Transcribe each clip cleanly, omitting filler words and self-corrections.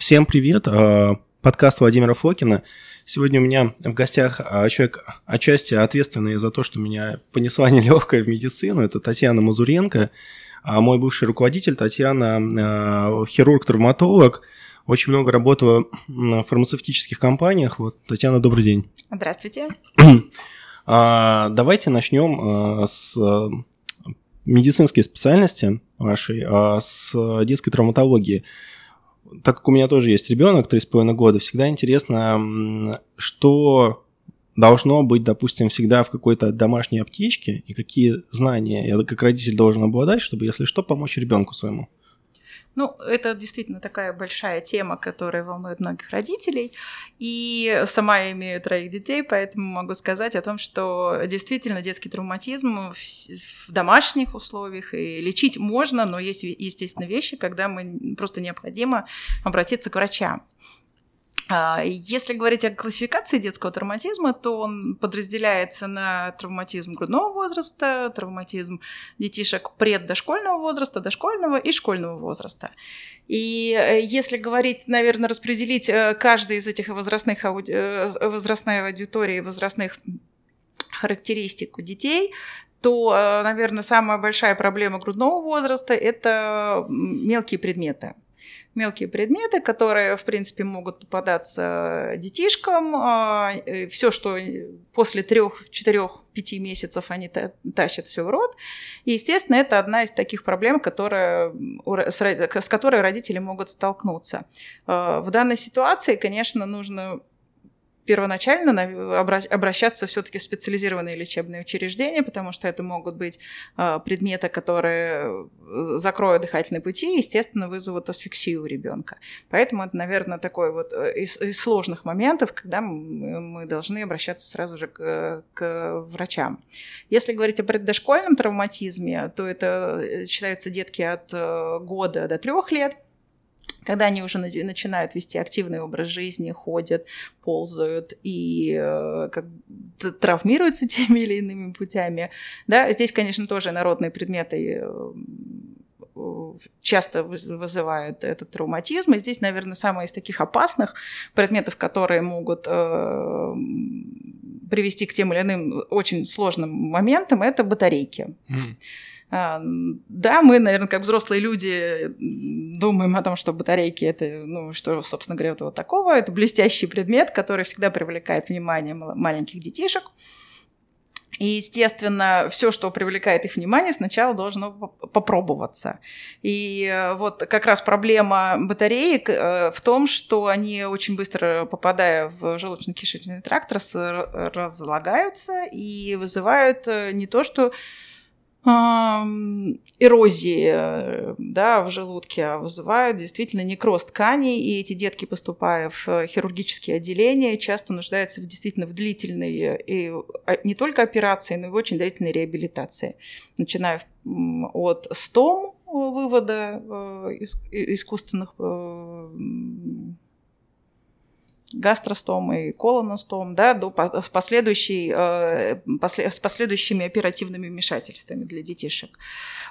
Всем привет, подкаст Владимира Флокина. Сегодня у меня в гостях человек, отчасти ответственный за то, что меня понесла нелегкая в медицину, это Татьяна Мазуренко, мой бывший руководитель. Татьяна хирург-травматолог, очень много работала в фармацевтических компаниях. Вот, Татьяна, добрый день. Здравствуйте. Давайте начнем с медицинской специальности вашей, с детской травматологии. Так как у меня тоже есть ребенок 3,5 года, всегда интересно, что должно быть, допустим, всегда в какой-то домашней аптечке, и какие знания я как родитель должен обладать, чтобы, если что, помочь ребенку своему. Ну, это действительно такая большая тема, которая волнует многих родителей, и сама я имею 3 детей, поэтому могу сказать о том, что действительно детский травматизм в домашних условиях и лечить можно, но есть, естественно, вещи, когда мы просто необходимо обратиться к врачам. Если говорить о классификации детского травматизма, то он подразделяется на травматизм грудного возраста, травматизм детишек преддошкольного возраста, дошкольного и школьного возраста. И если говорить, наверное, распределить каждый из этих возрастной аудитории, возрастных характеристик у детей, то, наверное, самая большая проблема грудного возраста – это мелкие предметы. Мелкие предметы, которые, в принципе, могут попадаться детишкам. Все, что после 3-4-5 месяцев они тащат все в рот. И, естественно, это одна из таких проблем, с которой родители могут столкнуться. В данной ситуации, конечно, нужно первоначально обращаться все-таки в специализированные лечебные учреждения, потому что это могут быть предметы, которые закроют дыхательные пути и, естественно, вызовут асфиксию у ребенка. Поэтому это, наверное, такой вот из сложных моментов, когда мы должны обращаться сразу же к врачам. Если говорить о преддошкольном травматизме, то это считаются детки от года до 3 лет, когда они уже начинают вести активный образ жизни, ходят, ползают и травмируются теми или иными путями. Да? Здесь, конечно, тоже народные предметы часто вызывают этот травматизм. И здесь, наверное, самое из таких опасных предметов, которые могут привести к тем или иным очень сложным моментам, это батарейки. Да, мы, наверное, как взрослые люди думаем о том, что батарейки – это, ну, что, собственно говоря, вот такого. Это блестящий предмет, который всегда привлекает внимание маленьких детишек. И, естественно, все, что привлекает их внимание, сначала должно попробоваться. И вот как раз проблема батареек в том, что они очень быстро, попадая в желудочно-кишечный тракт, разлагаются и вызывают не то, что эрозии, да, в желудке вызывают действительно некроз тканей, и эти детки, поступая в хирургические отделения, часто нуждаются действительно в длительной и не только операции, но и в очень длительной реабилитации, начиная от стом вывода искусственных гастростом и колоностом, да, с последующими оперативными вмешательствами для детишек.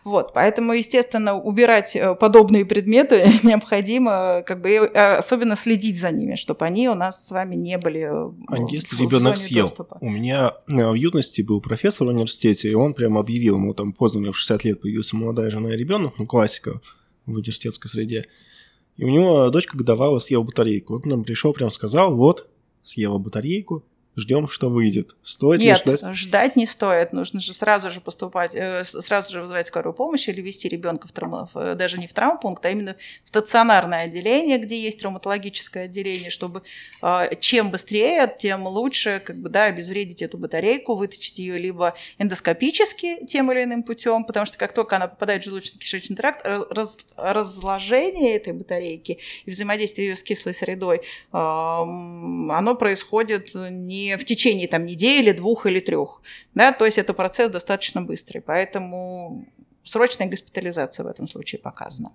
Вот, поэтому, естественно, убирать подобные предметы необходимо, как бы, особенно следить за ними, чтобы они у нас с вами не были в зоне ребенок съел. Доступа. У меня в юности был профессор в университете, и он прямо объявил, ему там поздно, у него в 60 лет появилась молодая жена и ребенок, ну, классика в университетской среде. И у него дочка годовала съела батарейку. Он нам пришел, прям сказал: вот, съела батарейку, ждем, что выйдет. Стоит ли ждать? Нет, ждать не стоит. Нужно же сразу же поступать, сразу же вызывать скорую помощь или вести ребенка в даже не в травмпункт, а именно в стационарное отделение, где есть травматологическое отделение, чтобы чем быстрее, тем лучше, как бы, да, обезвредить эту батарейку, вытащить ее либо эндоскопически тем или иным путем, потому что как только она попадает в желудочно-кишечный тракт, разложение этой батарейки и взаимодействие ее с кислой средой, оно происходит не в течение там, недели, 2 или 3. Да? То есть это процесс достаточно быстрый, поэтому срочная госпитализация в этом случае показана.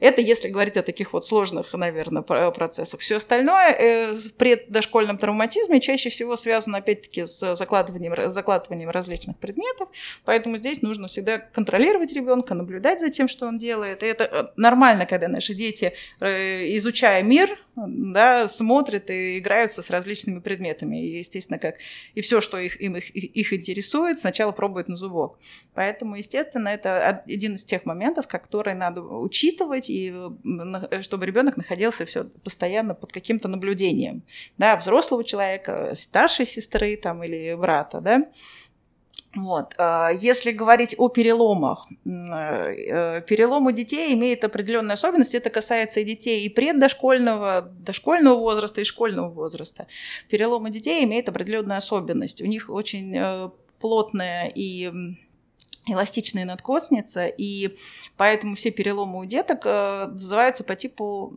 Это если говорить о таких вот сложных, наверное, процессах. Все остальное в преддошкольном травматизме чаще всего связано, опять-таки, с закладыванием различных предметов, поэтому здесь нужно всегда контролировать ребенка, наблюдать за тем, что он делает. И это нормально, когда наши дети, изучая мир, да, смотрят и играются с различными предметами. И, естественно, как и все, что их интересует, сначала пробуют на зубок. Поэтому, естественно, это один из тех моментов, которые надо учитывать, и чтобы ребенок находился все постоянно под каким-то наблюдением, да, взрослого человека, старшей сестры там, или брата, да. Вот. Если говорить о переломах, перелом у детей имеет определенные особенности, это касается и детей и преддошкольного, дошкольного возраста, и школьного возраста. Перелом у детей имеет определенную особенность. У них очень плотная и эластичная надкостница, и поэтому все переломы у деток называются по типу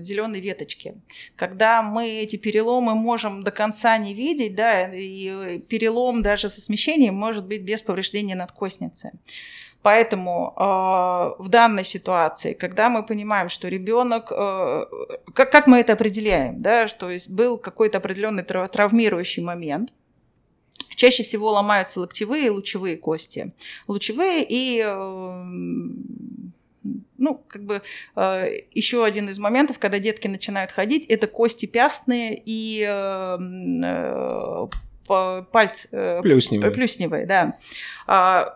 зеленой веточки. Когда мы эти переломы можем до конца не видеть, да, и перелом даже со смещением может быть без повреждения надкостницы. Поэтому в данной ситуации, когда мы понимаем, что ребенок, как мы это определяем, да, что был какой-то определенный травмирующий момент. Чаще всего ломаются локтевые и лучевые кости. Лучевые и еще один из моментов, когда детки начинают ходить, это кости пястные и плюсневые, да.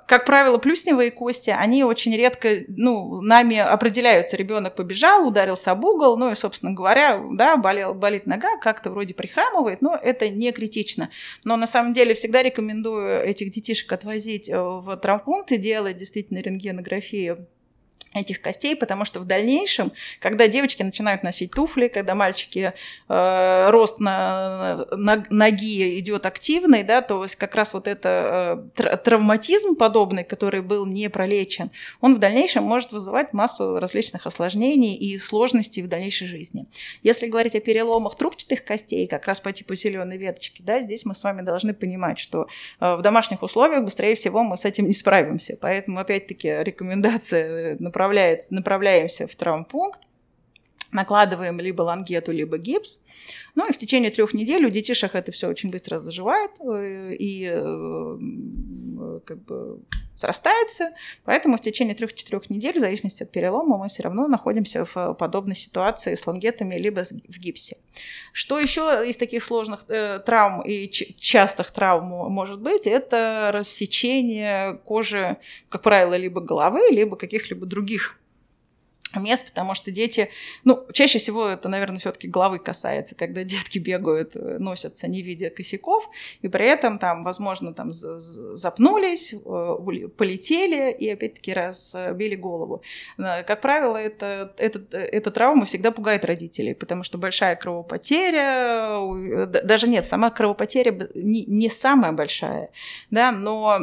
Как правило, плюсневые кости, они очень редко, нами определяются. Ребенок побежал, ударился об угол, ну и, собственно говоря, да, болит нога, как-то вроде прихрамывает, но это не критично. Но на самом деле всегда рекомендую этих детишек отвозить в травмпункт и делать действительно рентгенографию этих костей, потому что в дальнейшем, когда девочки начинают носить туфли, когда мальчики, рост ноги идет активный, да, то есть как раз вот это травматизм подобный, который был не пролечен, он в дальнейшем может вызывать массу различных осложнений и сложностей в дальнейшей жизни. Если говорить о переломах трубчатых костей, как раз по типу зеленой веточки, да, здесь мы с вами должны понимать, что в домашних условиях быстрее всего мы с этим не справимся, поэтому опять-таки рекомендация направляемся в травмпункт, накладываем либо лангету, либо гипс. Ну и в течение 3 недель у детишек это все очень быстро заживает и срастается. Поэтому в течение 3-4 недель, в зависимости от перелома, мы все равно находимся в подобной ситуации с лангетами, либо в гипсе. Что еще из таких сложных травм и частых травм может быть, это рассечение кожи, как правило, либо головы, либо каких-либо других мест, потому что дети, чаще всего это, наверное, все-таки головы касается, когда детки бегают, носятся, не видя косяков, и при этом там, возможно, там запнулись, полетели и опять-таки разбили голову. Как правило, эта травма всегда пугает родителей, потому что большая кровопотеря, даже нет, сама кровопотеря не самая большая, да, но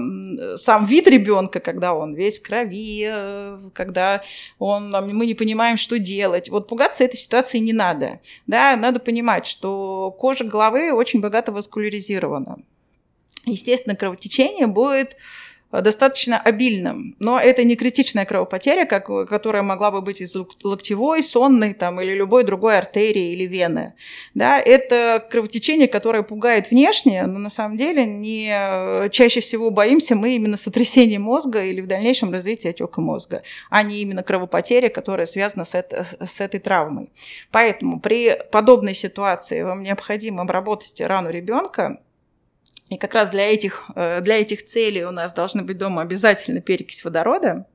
сам вид ребенка, когда он весь в крови, когда мы не понимаем, что делать. Вот пугаться этой ситуации не надо. Да? Надо понимать, что кожа головы очень богато васкуляризирована. Естественно, кровотечение будет достаточно обильным, но это не критичная кровопотеря, которая могла бы быть из локтевой, сонной там, или любой другой артерии или вены. Да, это кровотечение, которое пугает внешне, но на самом деле чаще всего боимся мы именно сотрясения мозга или в дальнейшем развития отека мозга, а не именно кровопотеря, которая связана с этой травмой. Поэтому при подобной ситуации вам необходимо обработать рану ребенка. И как раз для этих целей у нас должны быть дома обязательно перекись водорода,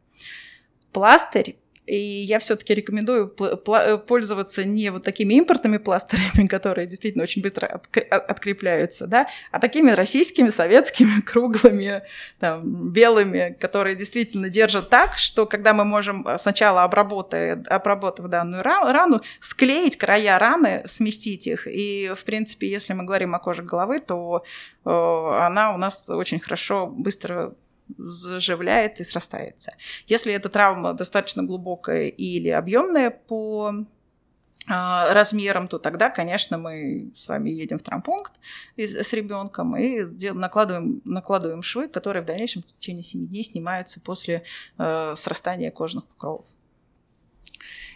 пластырь. И я все-таки рекомендую пользоваться не вот такими импортными пластырями, которые действительно очень быстро открепляются, да, а такими российскими, советскими, круглыми, там, белыми, которые действительно держат так, что когда мы можем сначала, обработав данную рану, склеить края раны, сместить их. И, в принципе, если мы говорим о коже головы, то она у нас очень хорошо, быстро заживляет и срастается. Если эта травма достаточно глубокая или объемная по размерам, то тогда, конечно, мы с вами едем в травмпункт с ребенком и накладываем швы, которые в дальнейшем в течение 7 дней снимаются после срастания кожных покровов.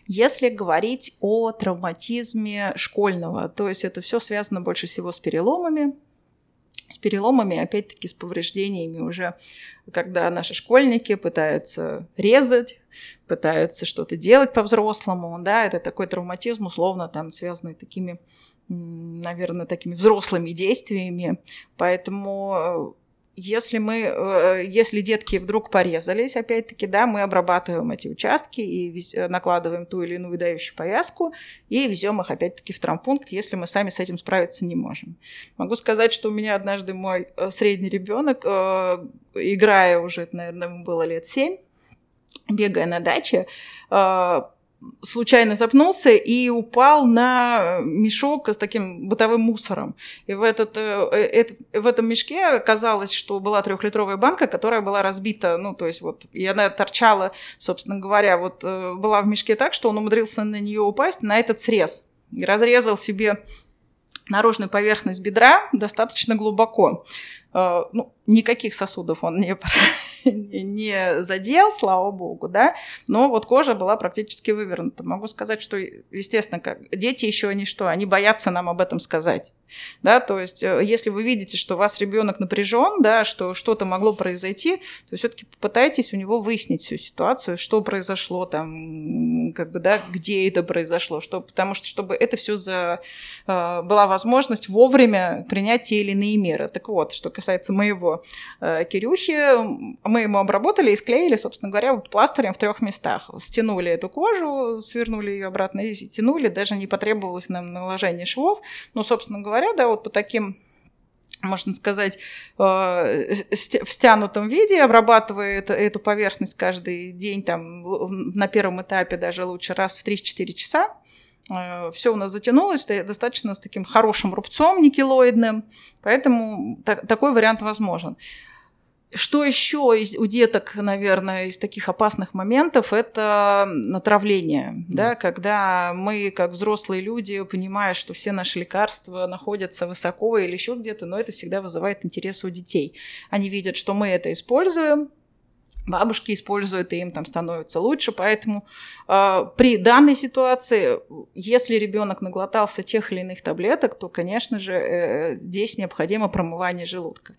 Если говорить о травматизме школьного, то есть это все связано больше всего с переломами, опять-таки с повреждениями уже, когда наши школьники пытаются резать, пытаются что-то делать по-взрослому, да, это такой травматизм, условно, там, связанный такими, наверное, такими взрослыми действиями, поэтому... Если детки вдруг порезались, опять-таки, да, мы обрабатываем эти участки и накладываем ту или иную дающую повязку и везем их опять-таки в травмпункт, если мы сами с этим справиться не можем. Могу сказать, что у меня однажды мой средний ребенок, играя уже, наверное, ему было лет 7, бегая на даче, случайно запнулся и упал на мешок с таким бытовым мусором. И в этом мешке оказалось, что была 3-литровая банка, которая была разбита, ну, то есть вот, и она торчала, собственно говоря, вот была в мешке так, что он умудрился на нее упасть, на этот срез. И разрезал себе наружную поверхность бедра достаточно глубоко. Ну, никаких сосудов он не задел, слава богу, да, но вот кожа была практически вывернута. Могу сказать, что, естественно, как дети еще ничто, они боятся нам об этом сказать, да, то есть если вы видите, что у вас ребенок напряжен, да, что что-то могло произойти, то все-таки попытайтесь у него выяснить всю ситуацию, что произошло там, как бы, да, где это произошло, что, потому что, чтобы это все была возможность вовремя принять те или иные меры. Так вот, что касается моего Кирюхи, мы ему обработали и склеили, собственно говоря, вот пластырем в 3 местах. Стянули эту кожу, свернули ее обратно и тянули, даже не потребовалось нам наложение швов. Ну, собственно говоря, да, вот по таким, можно сказать, в стянутом виде, обрабатывая эту поверхность каждый день, там, на первом этапе даже лучше раз в 3-4 часа. Все у нас затянулось достаточно с таким хорошим рубцом никелоидным, поэтому такой вариант возможен. Что еще у деток, наверное, из таких опасных моментов, это отравление, да, когда мы, как взрослые люди, понимая, что все наши лекарства находятся высоко или еще где-то, но это всегда вызывает интерес у детей. Они видят, что мы это используем, бабушки используют, и им там становится лучше, поэтому при данной ситуации, если ребенок наглотался тех или иных таблеток, то, конечно же, здесь необходимо промывание желудка.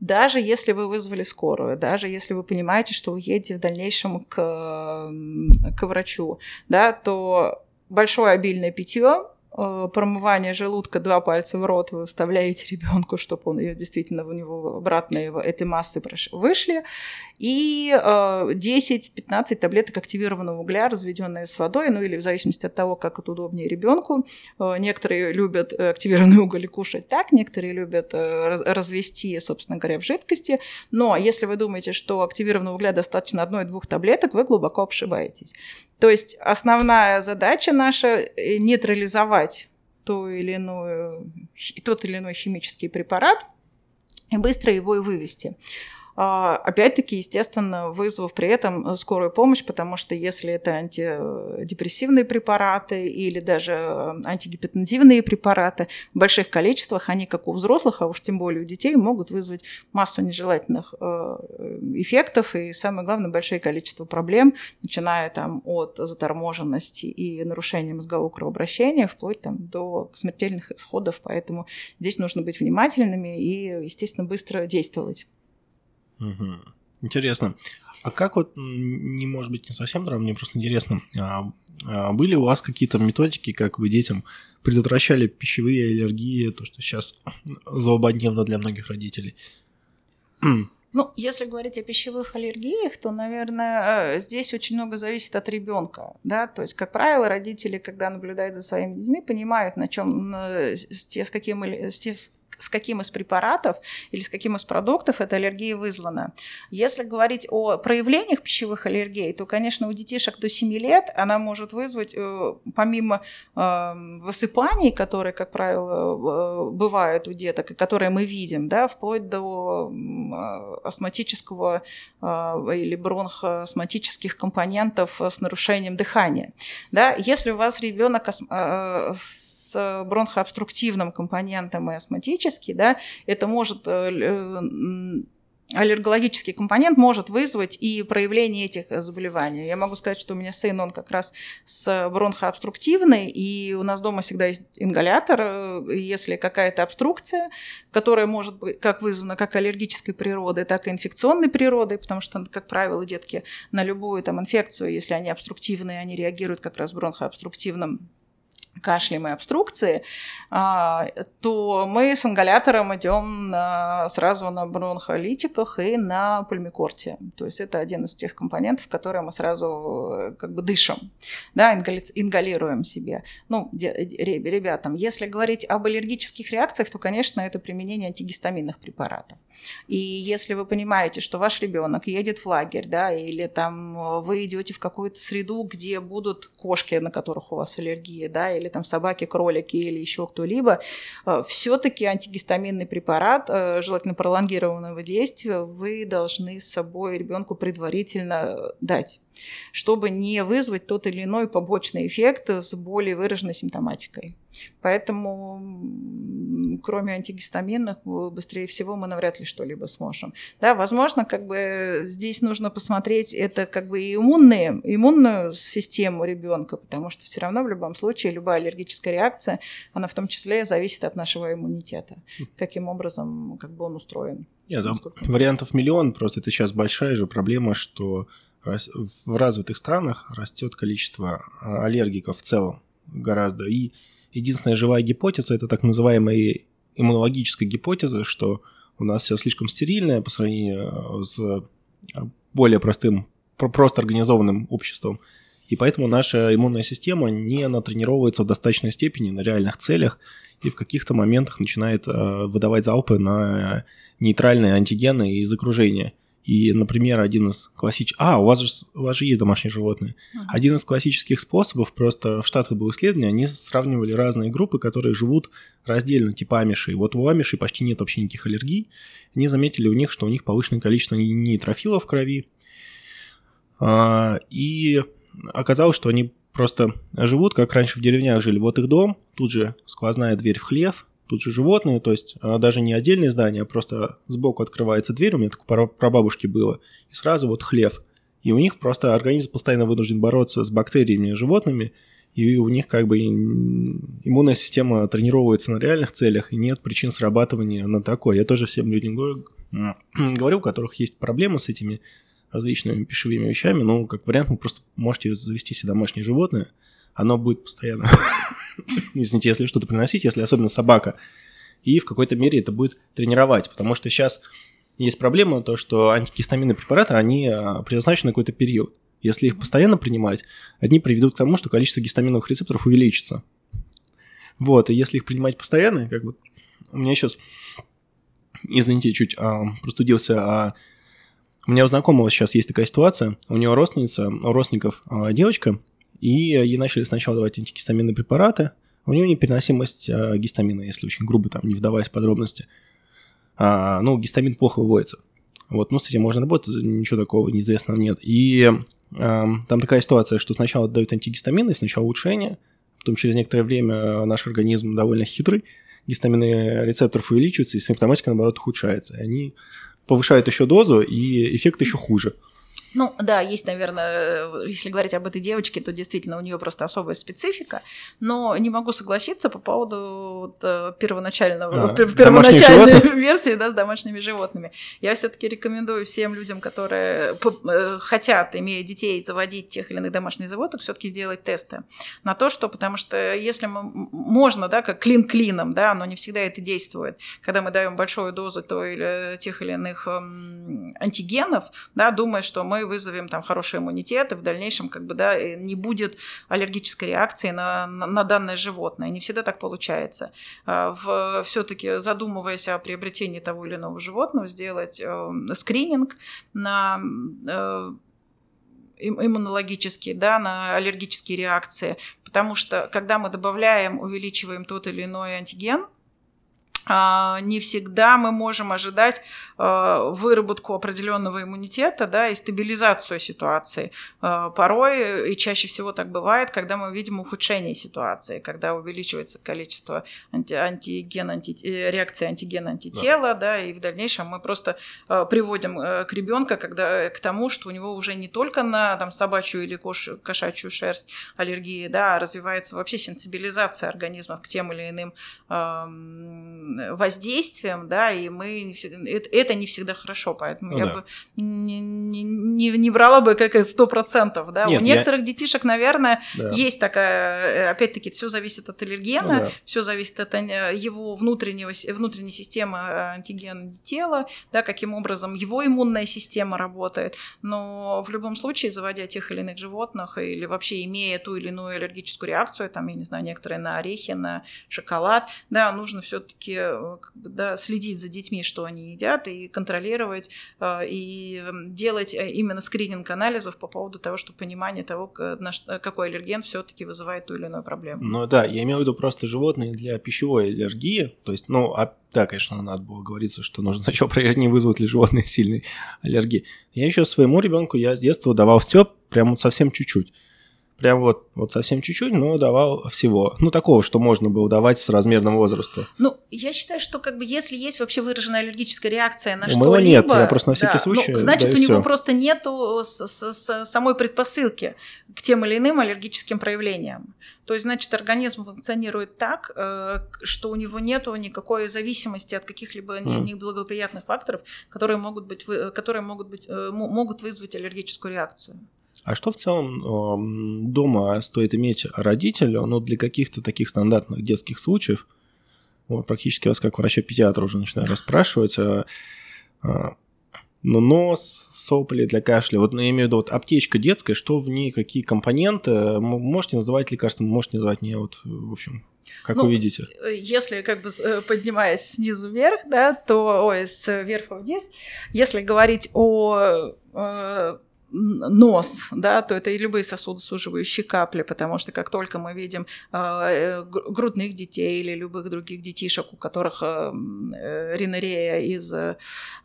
Даже если вы вызвали скорую, даже если вы понимаете, что уедете в дальнейшем к врачу, да, то большое обильное питье, промывание желудка, 2 пальца в рот вы вставляете ребенку, чтобы он ее действительно, у него обратно этой массы вышли, и 10-15 таблеток активированного угля, разведенные с водой, ну или в зависимости от того, как это удобнее ребенку. Некоторые любят активированный уголь кушать так, некоторые любят развести, собственно говоря, в жидкости, но если вы думаете, что активированного угля достаточно 1-2 таблеток, вы глубоко ошибаетесь. То есть основная задача наша – нейтрализовать тот или иной химический препарат и быстро его и вывести. Опять-таки, естественно, вызвав при этом скорую помощь, потому что если это антидепрессивные препараты или даже антигипертензивные препараты, в больших количествах они, как у взрослых, а уж тем более у детей, могут вызвать массу нежелательных эффектов и, самое главное, большое количество проблем, начиная там от заторможенности и нарушения мозгового кровообращения, вплоть там до смертельных исходов, поэтому здесь нужно быть внимательными и, естественно, быстро действовать. Угу. Интересно. А как вот, не может быть, не совсем, да, мне просто интересно, были у вас какие-то методики, как вы детям предотвращали пищевые аллергии, то, что сейчас злободневно для многих родителей? Ну, если говорить о пищевых аллергиях, то, наверное, здесь очень много зависит от ребенка, да, то есть, как правило, родители, когда наблюдают за своими детьми, понимают, на чем, с каким из препаратов или с каким из продуктов эта аллергия вызвана. Если говорить о проявлениях пищевых аллергий, то, конечно, у детишек до 7 лет она может вызвать, помимо высыпаний, которые, как правило, бывают у деток, и которые мы видим, да, вплоть до астматического или бронхоастматических компонентов с нарушением дыхания. Да, если у вас ребенок с бронхообструктивным компонентом и астматическим, да, это может аллергологический компонент может вызвать и проявление этих заболеваний. Я могу сказать, что у меня сын, он как раз с бронхообструктивной, и у нас дома всегда есть ингалятор. Если какая-то обструкция, которая может быть как вызвана как аллергической природой, так и инфекционной природой, потому что, как правило, детки на любую там инфекцию, если они обструктивные, они реагируют как раз бронхообструктивным кашлем и обструкции, то мы с ингалятором идем сразу на бронхолитиках и на пульмикорте. То есть это один из тех компонентов, которые мы сразу как бы дышим, да, ингалируем себе. Ну, ребятам, если говорить об аллергических реакциях, то, конечно, это применение антигистаминных препаратов. И если вы понимаете, что ваш ребенок едет в лагерь, да, или там вы идете в какую-то среду, где будут кошки, на которых у вас аллергия, да, или там собаки, кролики, или еще кто-либо, все-таки антигистаминный препарат, желательно пролонгированного действия, вы должны с собой ребенку предварительно дать, чтобы не вызвать тот или иной побочный эффект с более выраженной симптоматикой. Поэтому, кроме антигистаминных, быстрее всего мы навряд ли что-либо сможем. Да, возможно, как бы здесь нужно посмотреть, это как бы и иммунную систему ребенка, потому что все равно в любом случае любая аллергическая реакция, она в том числе зависит от нашего иммунитета, каким образом как бы он устроен. Нет, вариантов миллион, просто это сейчас большая же проблема, что в развитых странах растет количество аллергиков в целом гораздо. И единственная живая гипотеза – это так называемая иммунологическая гипотеза, что у нас все слишком стерильное по сравнению с более простым, просто организованным обществом. И поэтому наша иммунная система не натренировывается в достаточной степени на реальных целях и в каких-то моментах начинает выдавать залпы на нейтральные антигены из окружения. И, например, один из классических... У вас же есть домашние животные. Uh-huh. Один из классических способов, просто в Штатах было исследование, они сравнивали разные группы, которые живут раздельно, типа амишей. Вот у амишей почти нет вообще никаких аллергий. Они заметили у них, что у них повышенное количество нейтрофилов в крови. И оказалось, что они просто живут, как раньше в деревнях жили. Вот их дом, тут же сквозная дверь в хлев, тут же животные, то есть даже не отдельное здание, а просто сбоку открывается дверь, у меня так у прабабушки было, и сразу вот хлев. И у них просто организм постоянно вынужден бороться с бактериями и животными, и у них как бы иммунная система тренировывается на реальных целях, и нет причин срабатывания на такое. Я тоже всем людям говорю, у которых есть проблемы с этими различными пищевыми вещами, но как вариант вы просто можете завести себе домашнее животное, оно будет постоянно... Извините, если что-то приносить, если особенно собака. И в какой-то мере это будет тренировать. Потому что сейчас есть проблема, то, что антигистаминные препараты, они предназначены на какой-то период. Если их постоянно принимать, одни приведут к тому, что количество гистаминовых рецепторов увеличится. Вот, и если их принимать постоянно, как бы... У меня сейчас, извините, чуть простудился... У меня у знакомого сейчас есть такая ситуация. У него родственница, у родственников девочка, и ей начали сначала давать антигистаминные препараты. У нее непереносимость гистамина, если очень грубо, там, не вдаваясь в подробности. Гистамин плохо выводится. Вот, с этим можно работать, ничего такого неизвестного нет. И там такая ситуация, что сначала дают антигистамины, сначала улучшение, потом через некоторое время наш организм довольно хитрый, гистамины рецепторов увеличиваются, и симптоматика, наоборот, ухудшается. И они повышают еще дозу, и эффект еще хуже. Есть, наверное, если говорить об этой девочке, то действительно у нее просто особая специфика, но не могу согласиться по поводу первоначальной версии, да, с домашними животными. Я все-таки рекомендую всем людям, которые хотят, имея детей, заводить тех или иных домашних животных, все-таки сделать тесты на то, что, потому что если можно, да, как клин клином, да, но не всегда это действует. Когда мы даем большую дозу тех или иных антигенов, да, думая, что мы вызовем там хороший иммунитет, и в дальнейшем как бы, да, не будет аллергической реакции на данное животное. Не всегда так получается. Все-таки задумываясь о приобретении того или иного животного, сделать скрининг на иммунологические, да, на аллергические реакции. Потому что, когда мы добавляем, увеличиваем тот или иной антиген, не всегда мы можем ожидать выработку определенного иммунитета, да, и стабилизацию ситуации. Порой, и чаще всего так бывает, когда мы видим ухудшение ситуации, когда увеличивается количество реакции антиген-антитела, да. Да, и в дальнейшем мы просто приводим к ребенку к тому, что у него уже не только на там, собачью или кошачью шерсть аллергии, да, а развивается вообще сенсибилизация организма к тем или иным воздействием, да, и мы это не всегда хорошо, поэтому ну, я бы не брала бы как 100%, да. Нет, у некоторых детишек, наверное, есть такая, опять-таки, все зависит от аллергена, все зависит от его внутренней системы антиген-тела, да, каким образом его иммунная система работает, но в любом случае, заводя тех или иных животных или вообще имея ту или иную аллергическую реакцию, там, я не знаю, некоторые на орехи, на шоколад, да, нужно все-таки следить за детьми, что они едят, и контролировать, и делать именно скрининг анализов по поводу того, что понимание того, какой аллерген все-таки вызывает ту или иную проблему. Ну да, я имею в виду просто животные для пищевой аллергии, то есть, ну, да, конечно, надо было говориться, что нужно сначала проверить, не вызовут ли животные сильной аллергии. Я еще своему ребенку с детства давал все, прям вот совсем чуть-чуть. Прям вот совсем чуть-чуть, но давал всего. Ну, такого, что можно было давать с размерного возраста. Ну, я считаю, что как бы если есть вообще выраженная аллергическая реакция на что-либо... У моего нет, я просто на всякий случай даю всё. Значит, у него просто нету самой предпосылки к тем или иным аллергическим проявлениям. То есть, значит, организм функционирует так, что у него нету никакой зависимости от каких-либо неблагоприятных факторов, которые могут вызвать аллергическую реакцию. А что в целом дома стоит иметь родителю, ну, для каких-то таких стандартных детских случаев? Вот, практически вас как врача-педиатра уже начинаю расспрашивать. Ну, нос, сопли для кашля. Вот, ну, я имею в виду аптечка детская, что в ней, какие компоненты? Можете называть лекарством, можете называть не вот, в общем... Как вы видите? Если как бы поднимаясь снизу вверх, да, то... Ой, сверху вниз. Если говорить о... нос, да, то это и любые сосудосуживающие капли, потому что как только мы видим грудных детей или любых других детишек, у которых ринорея из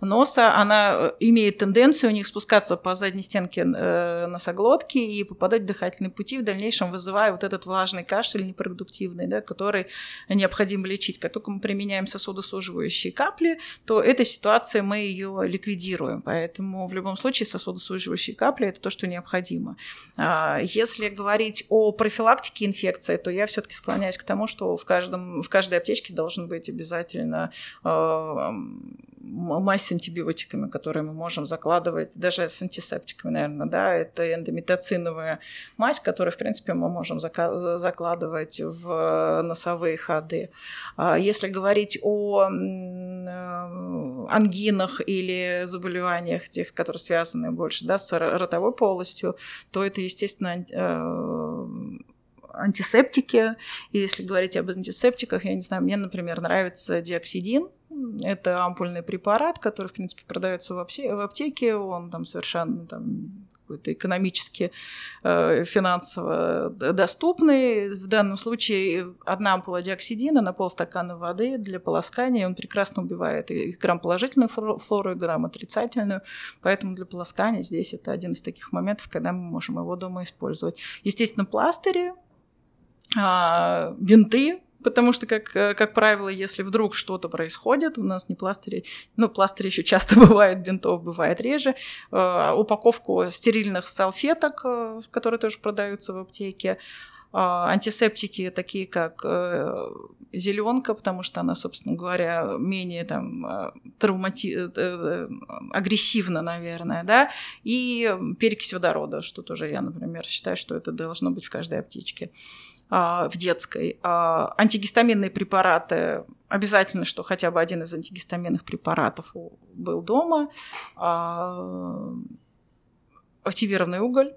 носа, она имеет тенденцию у них спускаться по задней стенке носоглотки и попадать в дыхательные пути, в дальнейшем вызывая вот этот влажный кашель непродуктивный, да, который необходимо лечить. Как только мы применяем сосудосуживающие капли, то этой ситуации мы ее ликвидируем, поэтому в любом случае сосудосуживающие капли – это то, что необходимо. Если говорить о профилактике инфекции, то я все-таки склоняюсь к тому, что в каждой аптечке должен быть обязательно мазь с антибиотиками, которые мы можем закладывать, даже с антисептиками, наверное, да, это эндометациновая мазь, которую, в принципе, мы можем закладывать в носовые ходы. Если говорить о ангинах или заболеваниях, тех, которые связаны больше, да, с ротовой полостью, то это, естественно, антисептики. И если говорить об антисептиках, я не знаю, мне, например, нравится диоксидин. Это ампульный препарат, который, в принципе, продается в аптеке. Он там совершенно какой-то экономически, финансово доступный. В данном случае одна ампула диоксидина на полстакана воды для полоскания. Он прекрасно убивает и грамм-положительную флору, и грамм-отрицательную. Поэтому для полоскания здесь это один из таких моментов, когда мы можем его дома использовать. Естественно, пластыри, бинты. Потому что, как правило, если вдруг что-то происходит, у нас не пластыри, ну, пластыри еще часто бывают, бинтов бывает реже, упаковку стерильных салфеток, которые тоже продаются в аптеке, антисептики такие, как зеленка, потому что она, собственно говоря, менее агрессивна, наверное, да, и перекись водорода, что тоже я, например, считаю, что это должно быть в каждой аптечке. В детской. Антигистаминные препараты. Обязательно, что хотя бы один из антигистаминных препаратов был дома. Активированный уголь.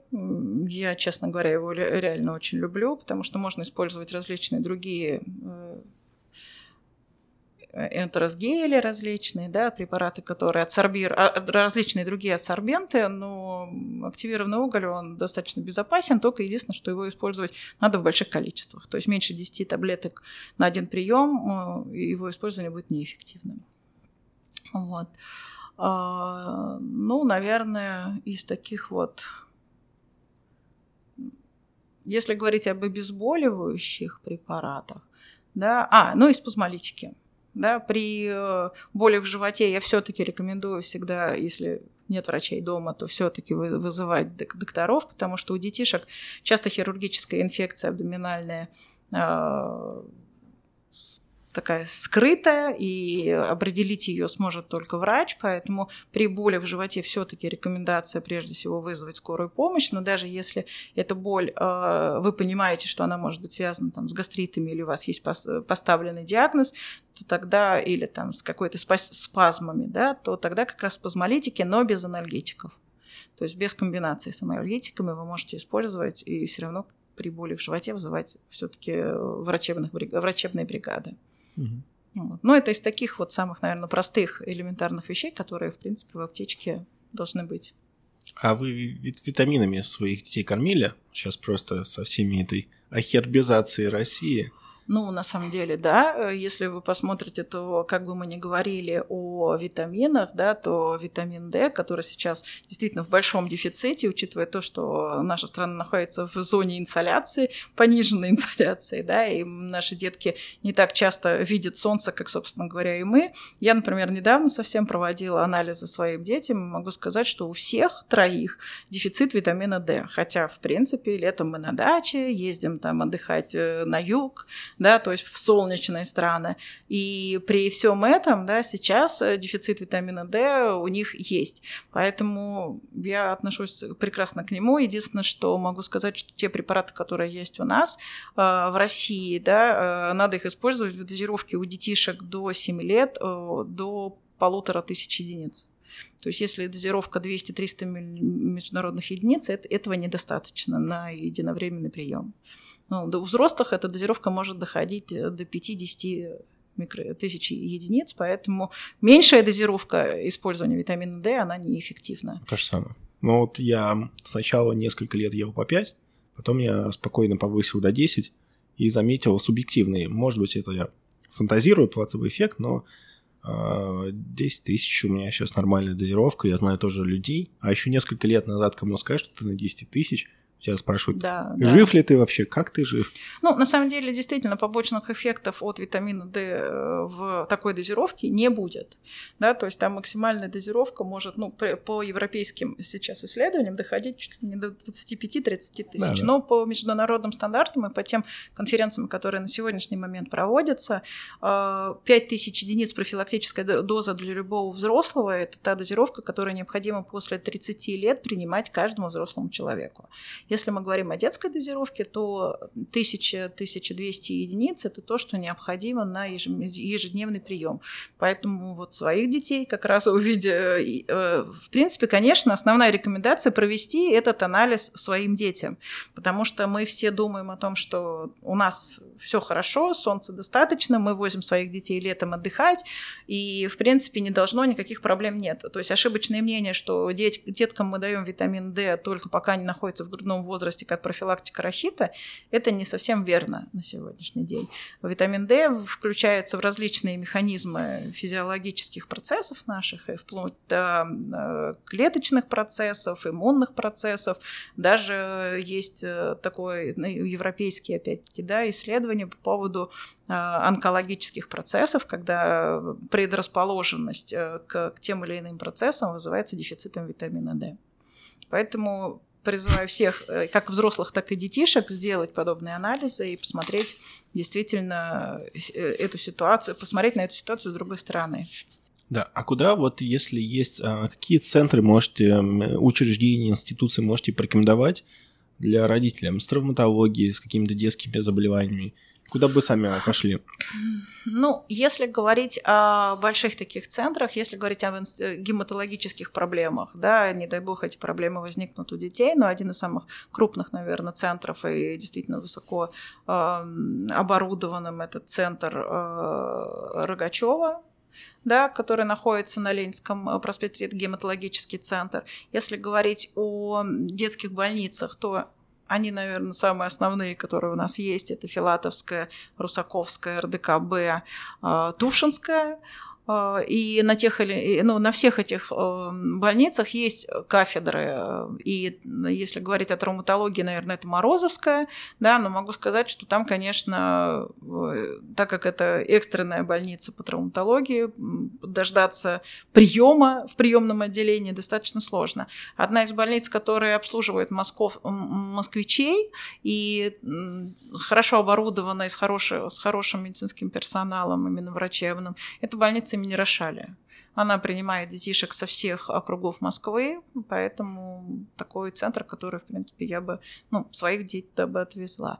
Я, честно говоря, его реально очень люблю, потому что можно использовать различные другие энтеросгели различные, да, препараты, которые различные другие адсорбенты, но активированный уголь, он достаточно безопасен, только единственное, что его использовать надо в больших количествах. То есть меньше 10 таблеток на один прием, его использование будет неэффективным. Вот. Ну, наверное, из таких вот... Если говорить об обезболивающих препаратах, да, ну и спазмолитики. Да, при боли в животе я все-таки рекомендую всегда, если нет врачей дома, то все-таки вызывать докторов, потому что у детишек часто хирургическая инфекция абдоминальная такая скрытая, и определить ее сможет только врач, поэтому при боли в животе все-таки рекомендация прежде всего вызвать скорую помощь, но даже если эта боль, вы понимаете, что она может быть связана там, с гастритами, или у вас есть поставленный диагноз, то тогда, или там, с какой-то спазмами, да, то тогда как раз спазмолитики, но без анальгетиков. То есть без комбинации с анальгетиками вы можете использовать и все равно при боли в животе вызывать все-таки врачебные бригады. Угу. Вот. Но это из таких вот самых, наверное, простых элементарных вещей, которые, в принципе, в аптечке должны быть. А вы витаминами своих детей кормили? Сейчас просто со всеми этой ахербизацией России. Ну, на самом деле, да. Если вы посмотрите, то, как бы мы ни говорили о витаминах, да, то витамин D, который сейчас действительно в большом дефиците, учитывая то, что наша страна находится в зоне инсоляции, пониженной инсоляции, да, и наши детки не так часто видят солнце, как, собственно говоря, и мы. Я, например, недавно совсем проводила анализы своим детям, могу сказать, что у всех троих дефицит витамина D, хотя, в принципе, летом мы на даче, ездим там отдыхать на юг, да, то есть в солнечные страны. И при всем этом, да, сейчас дефицит витамина D у них есть. Поэтому я отношусь прекрасно к нему. Единственное, что могу сказать, что те препараты, которые есть у нас в России, да, надо их использовать в дозировке у детишек до 7 лет до 1500 единиц. То есть если дозировка 200-300 международных единиц, этого недостаточно на единовременный прием. Ну, у взрослых эта дозировка может доходить до 5-10 тысяч единиц, поэтому меньшая дозировка использования витамина D, она неэффективна. То же самое. Ну вот я сначала несколько лет ел по 5, потом я спокойно повысил до 10 и заметил субъективный, может быть, это я фантазирую, плацебо эффект, но 10 тысяч у меня сейчас нормальная дозировка, я знаю тоже людей, а еще несколько лет назад кому скажешь, что ты на 10 тысяч, тебя спрашивают, да, жив ли ты вообще, как ты жив? Ну, на самом деле, действительно, побочных эффектов от витамина D в такой дозировке не будет. Да? То есть там максимальная дозировка может, ну, по европейским сейчас исследованиям доходить чуть ли не до 25-30 тысяч. Да, да. Но по международным стандартам и по тем конференциям, которые на сегодняшний момент проводятся, 5000 единиц профилактическая доза для любого взрослого – это та дозировка, которая необходима после 30 лет принимать каждому взрослому человеку. Если мы говорим о детской дозировке, то 1000-1200 единиц – это то, что необходимо на ежедневный прием. Поэтому вот своих детей как раз увидя… В принципе, конечно, основная рекомендация – провести этот анализ своим детям. Потому что мы все думаем о том, что у нас все хорошо, солнца достаточно, мы возим своих детей летом отдыхать, и, в принципе, не должно, никаких проблем нет. То есть ошибочное мнение, что деткам мы даем витамин D только пока они находятся в грудном возрасте как профилактика рахита, это не совсем верно на сегодняшний день. Витамин D включается в различные механизмы физиологических процессов наших, и вплоть до клеточных процессов, иммунных процессов. Даже есть такое европейские, опять-таки, да, исследование по поводу онкологических процессов, когда предрасположенность к тем или иным процессам вызывается дефицитом витамина D. Поэтому призываю всех, как взрослых, так и детишек, сделать подобные анализы и посмотреть действительно эту ситуацию, посмотреть на эту ситуацию с другой стороны. Да, а куда, вот если есть, какие центры можете, учреждения, институции можете порекомендовать для родителей с травматологией, с какими-то детскими заболеваниями? Куда бы сами пошли? Ну, если говорить о больших таких центрах, если говорить о гематологических проблемах, да, не дай бог, эти проблемы возникнут у детей, но один из самых крупных, наверное, центров и действительно высоко оборудованным этот центр Рогачёва, да, который находится на Ленинском проспекте, это гематологический центр. Если говорить о детских больницах, то они, наверное, самые основные, которые у нас есть. Это Филатовская, Русаковская, РДКБ, Тушинская. И на тех или, ну, на всех этих больницах есть кафедры. И если говорить о травматологии, наверное, это Морозовская, да, но могу сказать, что там, конечно, так как это экстренная больница по травматологии, дождаться приема в приемном отделении достаточно сложно. Одна из больниц, которая обслуживает москвичей и хорошо оборудована и с хорошим медицинским персоналом, именно врачебным, это больница имени Рошаля. Она принимает детишек со всех округов Москвы, поэтому такой центр, который, в принципе, я бы, ну, своих детей туда бы отвезла.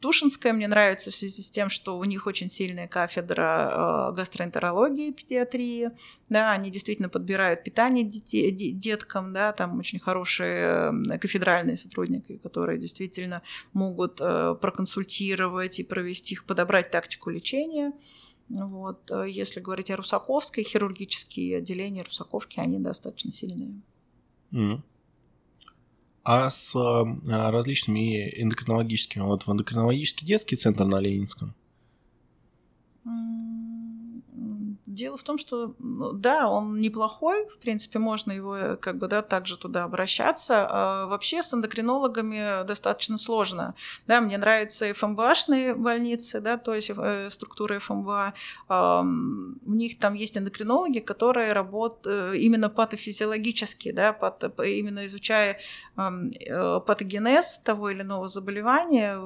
Тушинская мне нравится в связи с тем, что у них очень сильная кафедра гастроэнтерологии, педиатрии, да, они действительно подбирают питание деткам, да, там очень хорошие кафедральные сотрудники, которые действительно могут проконсультировать и провести их, подобрать тактику лечения. Вот. Если говорить о Русаковской, хирургические отделения Русаковки, они достаточно сильные. Mm. А с различными эндокринологическими? Вот в эндокринологический детский центр на Ленинском? Дело в том, что, да, он неплохой, в принципе, можно его, как бы, да, также туда обращаться. А вообще с эндокринологами достаточно сложно. Да, мне нравятся ФМБАшные больницы, да, то есть структуры ФМБА. У них там есть эндокринологи, которые работают именно патофизиологически, да, именно изучая патогенез того или иного заболевания,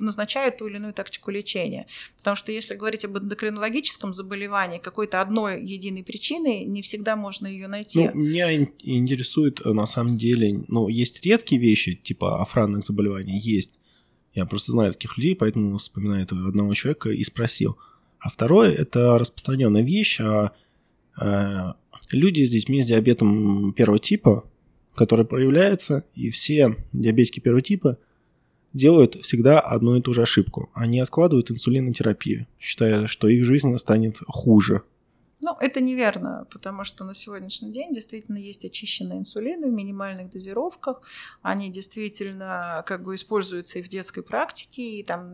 назначают ту или иную тактику лечения. Потому что если говорить об эндокринологическом заболевании, какой-то одной единой причины, не всегда можно ее найти. Ну, меня интересует, на самом деле, ну, есть редкие вещи, типа афранных заболеваний, есть. Я просто знаю таких людей, поэтому вспоминаю этого одного человека и спросил. А второе, это распространенная вещь. Люди с детьми с диабетом первого типа, который проявляется, и все диабетики первого типа делают всегда одну и ту же ошибку. Они откладывают инсулинотерапию, считая, что их жизнь станет хуже. Ну, это неверно, потому что на сегодняшний день действительно есть очищенные инсулины в минимальных дозировках. Они действительно, как бы, используются и в детской практике, и там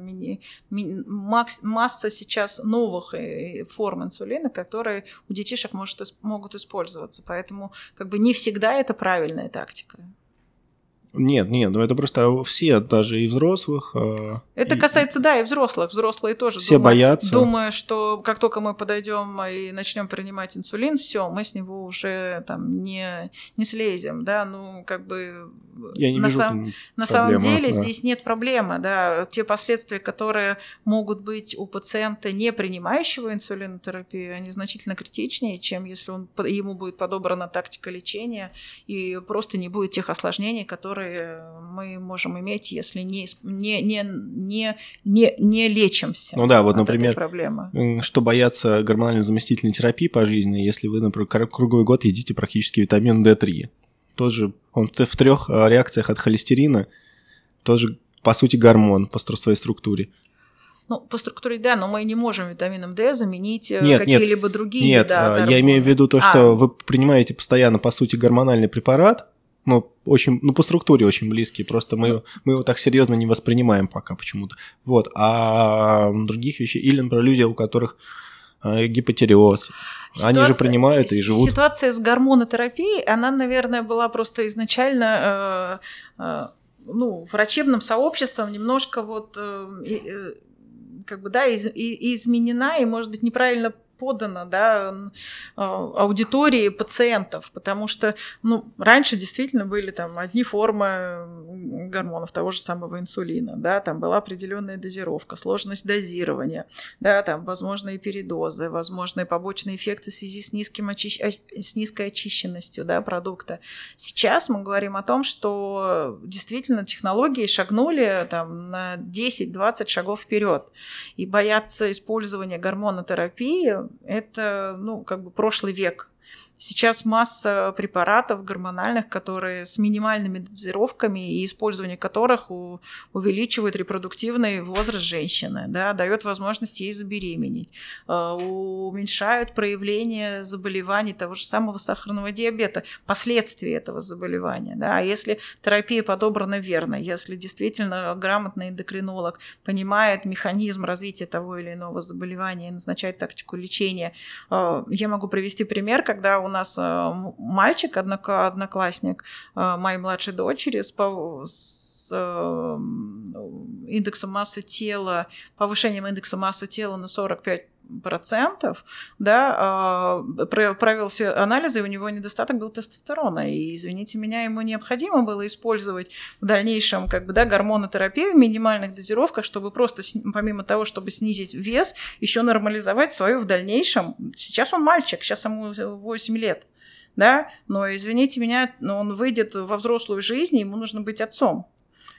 масса сейчас новых форм инсулина, которые у детишек могут использоваться. Поэтому, как бы, не всегда это правильная тактика. Нет, это просто все, даже и взрослых. Это касается, да, и взрослых. Взрослые тоже все боятся. Думая, что как только мы подойдем и начнем принимать инсулин, все, мы с него уже там не слезем, да, ну, как бы. Я не вижу проблемы. На самом деле здесь нет проблемы, да, те последствия, которые могут быть у пациента, не принимающего инсулинотерапию, они значительно критичнее, чем если ему будет подобрана тактика лечения и просто не будет тех осложнений, которые мы можем иметь, если не лечимся. Ну да, вот, например, что бояться гормонально-заместительной терапии пожизненной, если вы, например, круглый год едите практически витамин D3. Тот же, он в 3 реакциях от холестерина, тот же, по сути, гормон по своей структуре. Ну, по структуре, да, но мы не можем витамином D заменить какие-либо другие. Нет, да, я имею в виду то, что вы принимаете постоянно, по сути, гормональный препарат, но по структуре очень близкие, просто мы его так серьезно не воспринимаем пока почему-то. Вот, а других вещей, или, например, люди, у которых гипотиреоз, они же принимают и живут. Ситуация с гормонотерапией, она, наверное, была просто изначально, врачебным сообществом немножко изменена и, может быть, неправильно подано, да, аудитории пациентов, потому что, ну, раньше действительно были там одни формы гормонов, того же самого инсулина, да, там была определенная дозировка, сложность дозирования, да, там возможные передозы, возможные побочные эффекты в связи с низкой очищенностью, да, продукта. Сейчас мы говорим о том, что действительно технологии шагнули там на 10-20 шагов вперед, и бояться использования гормонотерапии – это, ну, как бы прошлый век. Сейчас масса препаратов гормональных, которые с минимальными дозировками и использование которых увеличивает репродуктивный возраст женщины, да, дает возможность ей забеременеть, уменьшают проявление заболеваний того же самого сахарного диабета, последствий этого заболевания. Да. Если терапия подобрана верно, если действительно грамотный эндокринолог понимает механизм развития того или иного заболевания и назначает тактику лечения. Я могу привести пример, когда у нас мальчик, одноклассник моей младшей дочери с индексом массы тела, повышением индекса массы тела на 45%, да, провел все анализы, и у него недостаток был тестостерона. И, извините меня, ему необходимо было использовать в дальнейшем, как бы, да, гормонотерапию в минимальных дозировках, чтобы просто, помимо того, чтобы снизить вес, еще нормализовать свою в дальнейшем. Сейчас он мальчик, сейчас ему 8 лет. Да? Но, извините меня, он выйдет во взрослую жизнь, ему нужно быть отцом.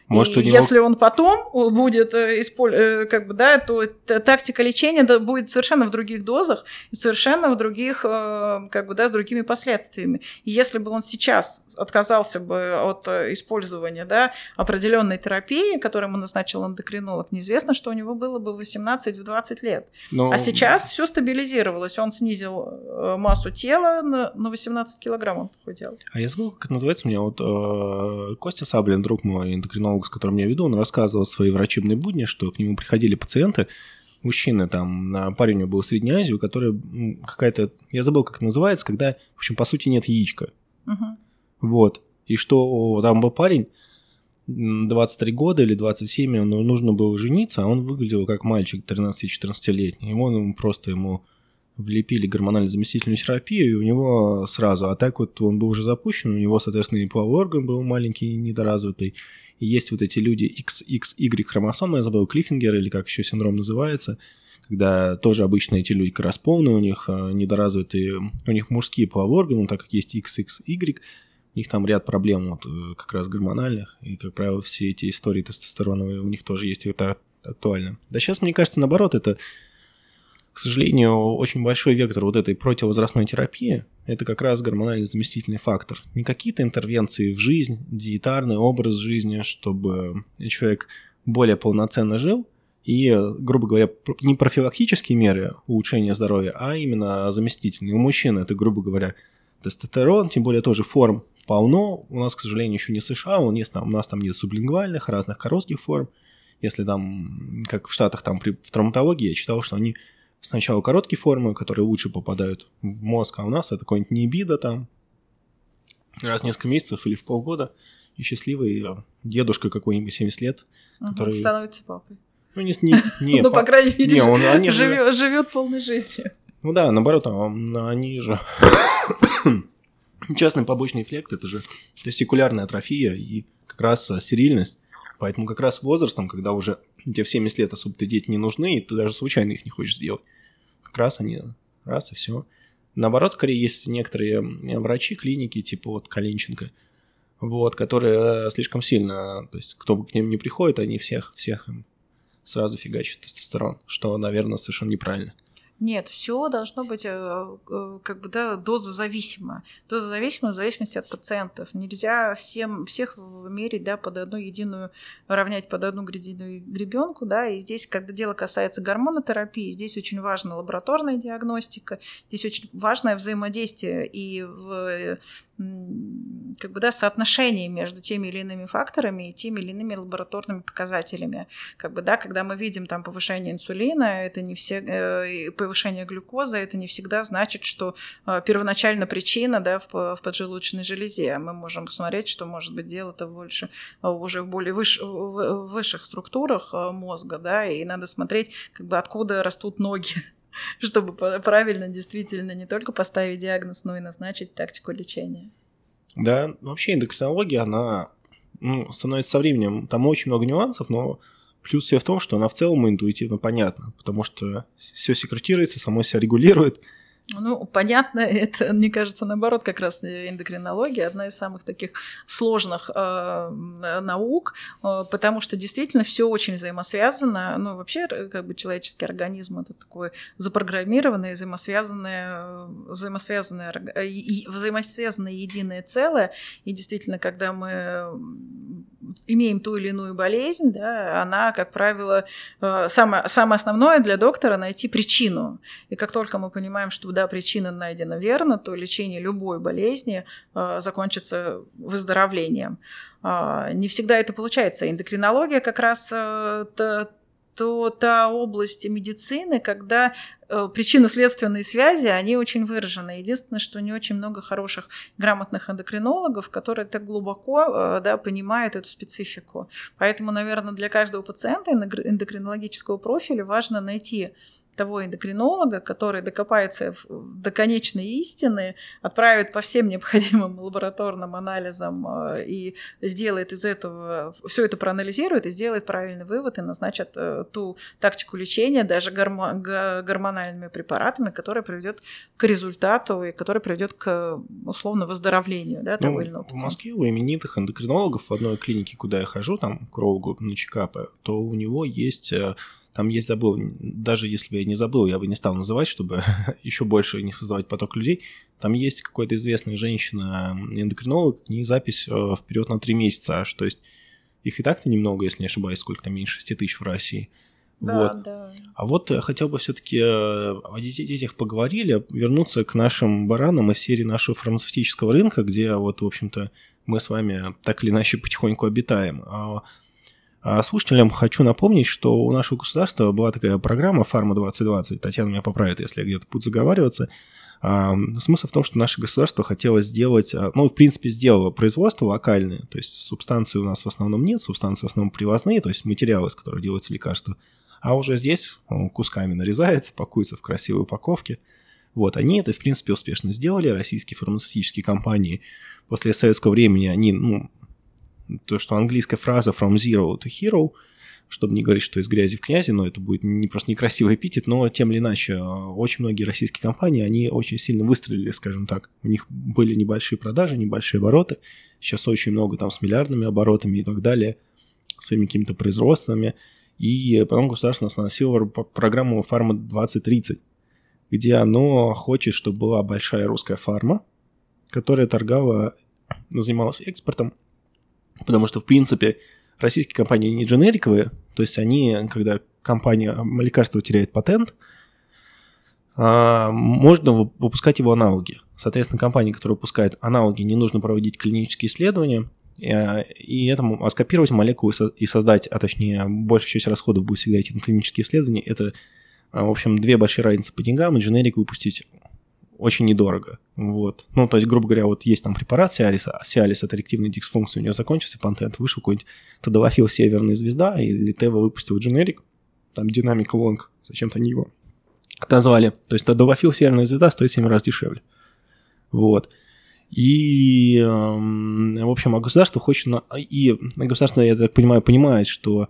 Может, если он потом будет использовать, как бы, да, то тактика лечения будет совершенно в других дозах и совершенно в других, как бы, да, с другими последствиями. И если бы он сейчас отказался бы от использования, да, определенной терапии, которую ему назначил эндокринолог, неизвестно, что у него было бы в 18-20 лет. Но... А сейчас все стабилизировалось. Он снизил массу тела на 18 килограмм, он похудел. А я забыл, как это называется у меня. Вот Костя Саблин, друг мой, эндокринолог, с которым я веду, он рассказывал свои врачебные будни, что к нему приходили пациенты, мужчины, там, парень у него был в Средней Азии, у которого какая-то, я забыл, как это называется, когда, в общем, по сути, нет яичка. Uh-huh. Вот. И что там был парень, 23 года или 27, ему нужно было жениться, а он выглядел как мальчик 13-14-летний. И он просто ему влепили гормонально-заместительную терапию, и у него сразу, а так вот он был уже запущен, у него, соответственно, и половой орган был маленький, недоразвитый. И есть вот эти люди XXY-хромосомы, я забыл, Клиффингер или как еще синдром называется, когда тоже обычно эти люди как раз полные, у них недоразвитые, у них мужские половые органы, так как есть XXY, у них там ряд проблем вот, как раз гормональных, и, как правило, все эти истории тестостероновые у них тоже есть, это актуально. Да сейчас, мне кажется, наоборот, это, к сожалению, очень большой вектор вот этой противовозрастной терапии, это как раз гормональный заместительный фактор. Не какие-то интервенции в жизнь, диетарный образ жизни, чтобы человек более полноценно жил, и, грубо говоря, не профилактические меры улучшения здоровья, а именно заместительные. У мужчин это, грубо говоря, тестостерон, тем более тоже форм полно. У нас, к сожалению, еще не США, у нас там нет сублингвальных, разных коротких форм. Если там, как в Штатах, там при травматологии я читал, что они... Сначала короткие формы, которые лучше попадают в мозг, а у нас это какой-нибудь Небида там раз в несколько месяцев или в полгода, и счастливый дедушка какой-нибудь 70 лет, который... становится папой. Ну, не по крайней мере, они живет полной жизнью. Ну да, наоборот, они же... Частный побочный эффект – это же тестикулярная атрофия и как раз стерильность. Поэтому как раз возрастом, когда уже тебе в 70 лет особо-то дети не нужны, и ты даже случайно их не хочешь сделать. Как раз они раз и все. Наоборот, скорее, есть некоторые врачи, клиники, типа вот Калинченко, вот, которые слишком сильно, то есть кто бы к ним не приходит, они всех сразу фигачат тестостерон, что, наверное, совершенно неправильно. Нет, все должно быть, как бы, да, дозозависимо. Дозозависимо в зависимости от пациентов. Нельзя всех мерить, да, равнять под одну единую гребенку, да, и здесь, когда дело касается гормонотерапии, здесь очень важна лабораторная диагностика, здесь очень важное взаимодействие и как бы, да, соотношение между теми или иными факторами и теми или иными лабораторными показателями. Как бы, да, когда мы видим там повышение инсулина, это не все... повышение глюкозы, это не всегда значит, что первоначально причина, да, в поджелудочной железе. Мы можем посмотреть, что, может быть, дело-то больше уже в более высших структурах мозга, да, и надо смотреть, как бы, откуда растут ноги. чтобы правильно действительно не только поставить диагноз, но и назначить тактику лечения. Да, вообще эндокринология, она становится со временем, там очень много нюансов, но плюс все в том, что она в целом интуитивно понятна, потому что все секретируется, само себя регулирует. Ну, понятно, это, мне кажется, наоборот, как раз эндокринология, одна из самых таких сложных наук, потому что действительно все очень взаимосвязано. Ну, вообще, как бы человеческий организм — это такое запрограммированное, взаимосвязанное единое целое. И действительно, когда мы имеем ту или иную болезнь, да, она, как правило, самое основное для доктора — найти причину. И как только мы понимаем, что да, причина найдена верно, то лечение любой болезни закончится выздоровлением. Не всегда это получается. Эндокринология как раз та область медицины, когда причинно-следственные связи, они очень выражены. Единственное, что не очень много хороших, грамотных эндокринологов, которые так глубоко, да, понимают эту специфику. Поэтому, наверное, для каждого пациента эндокринологического профиля важно найти того эндокринолога, который докопается до конечной истины, отправит по всем необходимым лабораторным анализам и сделает из этого, все это проанализирует и сделает правильный вывод и назначит ту тактику лечения даже гормональными препаратами, которая приведет к результату и которая приведет к условно выздоровлению, да, того или иного пациента. В Москве у именитых эндокринологов в одной клинике, куда я хожу, там к урологу на чекапы, то у него есть... Там есть, забыл, даже если бы я не забыл, я бы не стал называть, чтобы еще больше не создавать поток людей. Там есть какая-то известная женщина-эндокринолог, к ней запись вперед на 3 месяца аж. То есть их и так-то немного, если не ошибаюсь, сколько там, меньше 6 тысяч в России. Да, вот. Да. А вот хотел бы все-таки о детях поговорили, вернуться к нашим баранам из серии нашего фармацевтического рынка, где вот, в общем-то, мы с вами так или иначе потихоньку обитаем. Слушателям хочу напомнить, что у нашего государства была такая программа «Фарма-2020». Татьяна меня поправит, если я где-то буду заговариваться. Смысл в том, что наше государство хотело сделать, ну, в принципе, сделало производство локальное, то есть субстанции у нас в основном нет, субстанции в основном привозные, то есть материалы, из которых делаются лекарства. А уже здесь кусками нарезается, пакуется в красивой упаковке. Вот, они это, в принципе, успешно сделали. Российские фармацевтические компании после советского времени, они, то, что английская фраза «from zero to hero», чтобы не говорить, что из грязи в князи, но это будет не просто некрасивый эпитет, но тем или иначе очень многие российские компании, они очень сильно выстрелили, скажем так. У них были небольшие продажи, небольшие обороты. Сейчас очень много там с миллиардными оборотами и так далее, своими какими-то производствами. И потом государство наносило программу «Фарма 2030», где оно хочет, чтобы была большая русская фарма, которая торговала, занималась экспортом. Потому что, в принципе, российские компании не дженериковые, то есть они, когда компания лекарства теряет патент, можно выпускать его аналоги. Соответственно, компании, которые выпускают аналоги, не нужно проводить клинические исследования, и этому, а скопировать молекулу и создать, а точнее, большая часть расходов будет всегда идти на клинические исследования. Это, в общем, две большие разницы по деньгам, и дженерик выпустить очень недорого, вот. Ну, то есть, грубо говоря, вот есть там препарат Сиалис от эрективной дисфункции, у него закончился патент, вышел какой-нибудь Тадафил Северная Звезда, или Тева выпустил дженерик, там Динамика лонг, зачем-то они его отозвали. То есть Тадафил Северная Звезда стоит 7 раз дешевле. Вот. И, в общем, государство хочет... И государство, я так понимаю, понимает, что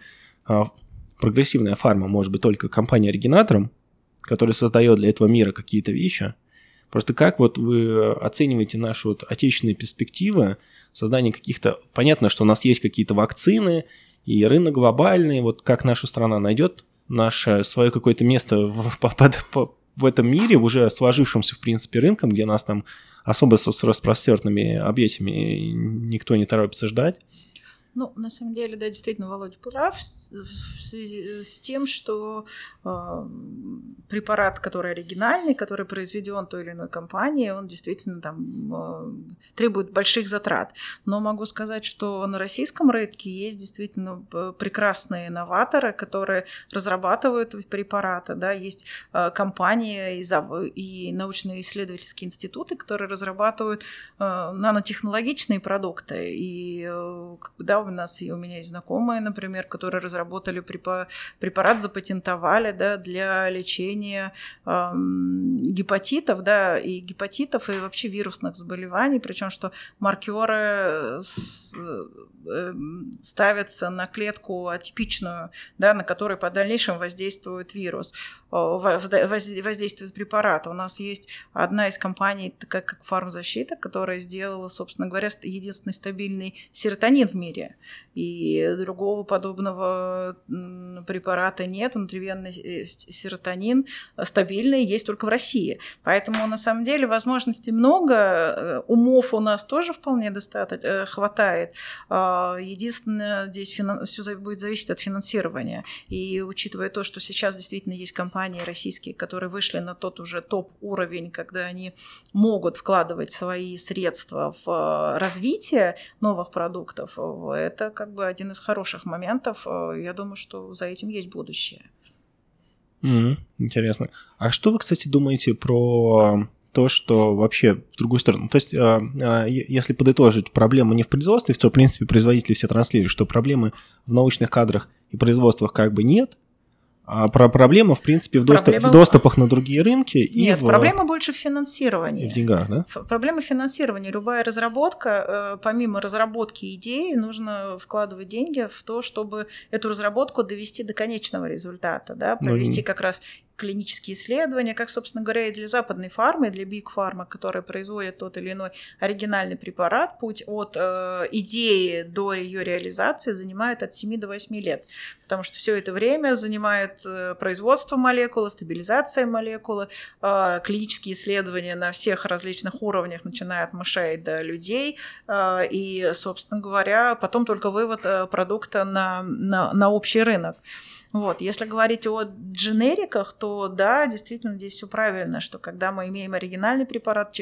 прогрессивная фарма может быть только компания-оригинатором, которая создает для этого мира какие-то вещи. Просто как вот вы оцениваете наши вот отечественные перспективы создания каких-то... Понятно, что у нас есть какие-то вакцины и рынок глобальный. Вот как наша страна найдет наше свое какое-то место в этом мире, уже сложившемся, в принципе, рынком, где нас там особо с распростертыми объятиями никто не торопится ждать. Ну, на самом деле, да, действительно, Володя прав в связи с тем, что препарат, который оригинальный, который произведен той или иной компанией, он действительно там требует больших затрат. Но могу сказать, что на российском рынке есть действительно прекрасные новаторы, которые разрабатывают препараты, да, есть компании и научно-исследовательские институты, которые разрабатывают нанотехнологичные продукты, и да, у нас и у меня есть знакомые, например, которые разработали препарат, запатентовали, да, для лечения гепатитов, да, и гепатитов, и вообще вирусных заболеваний, причем что маркеры ставятся на клетку атипичную, да, на которой по дальнейшему воздействует вирус, воздействует препарат. У нас есть одна из компаний, такая как ФармЗащита, которая сделала, собственно говоря, единственный стабильный серотонин в мире. И другого подобного препарата нет. Внутривенный серотонин стабильный есть только в России. Поэтому, на самом деле, возможностей много. Умов у нас тоже вполне достаточно, хватает. Единственное, здесь все будет зависеть от финансирования. И учитывая то, что сейчас действительно есть компании российские, которые вышли на тот уже топ-уровень, когда они могут вкладывать свои средства в развитие новых продуктов, это как бы один из хороших моментов. Я думаю, что за этим есть будущее. Интересно. А что вы, кстати, думаете про то, что вообще в другую сторону? То есть, если подытожить, проблема не в производстве, в принципе, производители все транслируют, что проблемы в научных кадрах и производствах как бы нет, а проблема, в принципе, в доступах на другие рынки. Нет, проблема больше в финансировании. В деньгах, да? Проблема финансирования. Любая разработка, помимо разработки идеи, нужно вкладывать деньги в то, чтобы эту разработку довести до конечного результата, да, провести как раз клинические исследования, как, собственно говоря, и для западной фармы, и для биг-фармы, которые производят тот или иной оригинальный препарат, путь от идеи до ее реализации занимает от 7 до 8 лет, потому что все это время занимает производство молекулы, стабилизация молекулы, клинические исследования на всех различных уровнях, начиная от мышей до людей, и, собственно говоря, потом только вывод продукта на общий рынок. Вот. Если говорить о дженериках, то да, действительно, здесь все правильно, что когда мы имеем оригинальный препарат,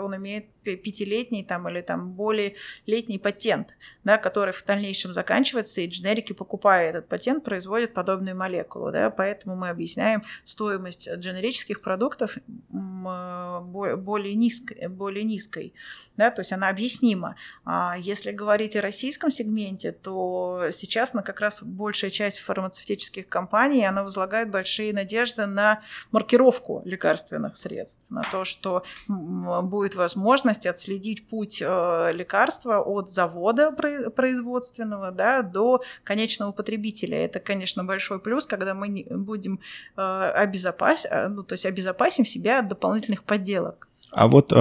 он имеет пятилетний там, или там, более летний патент, да, который в дальнейшем заканчивается, и дженерики, покупая этот патент, производят подобную молекулу. Да, поэтому мы объясняем стоимость дженерических продуктов более низкой. Да, то есть она объяснима. А если говорить о российском сегменте, то сейчас как раз большая часть фармацевтических компаний, она возлагает большие надежды на маркировку лекарственных средств, на то, что будет возможность отследить путь лекарства от завода производственного, да, до конечного потребителя. Это, конечно, большой плюс, когда мы будем обезопасим себя от дополнительных подделок. А вот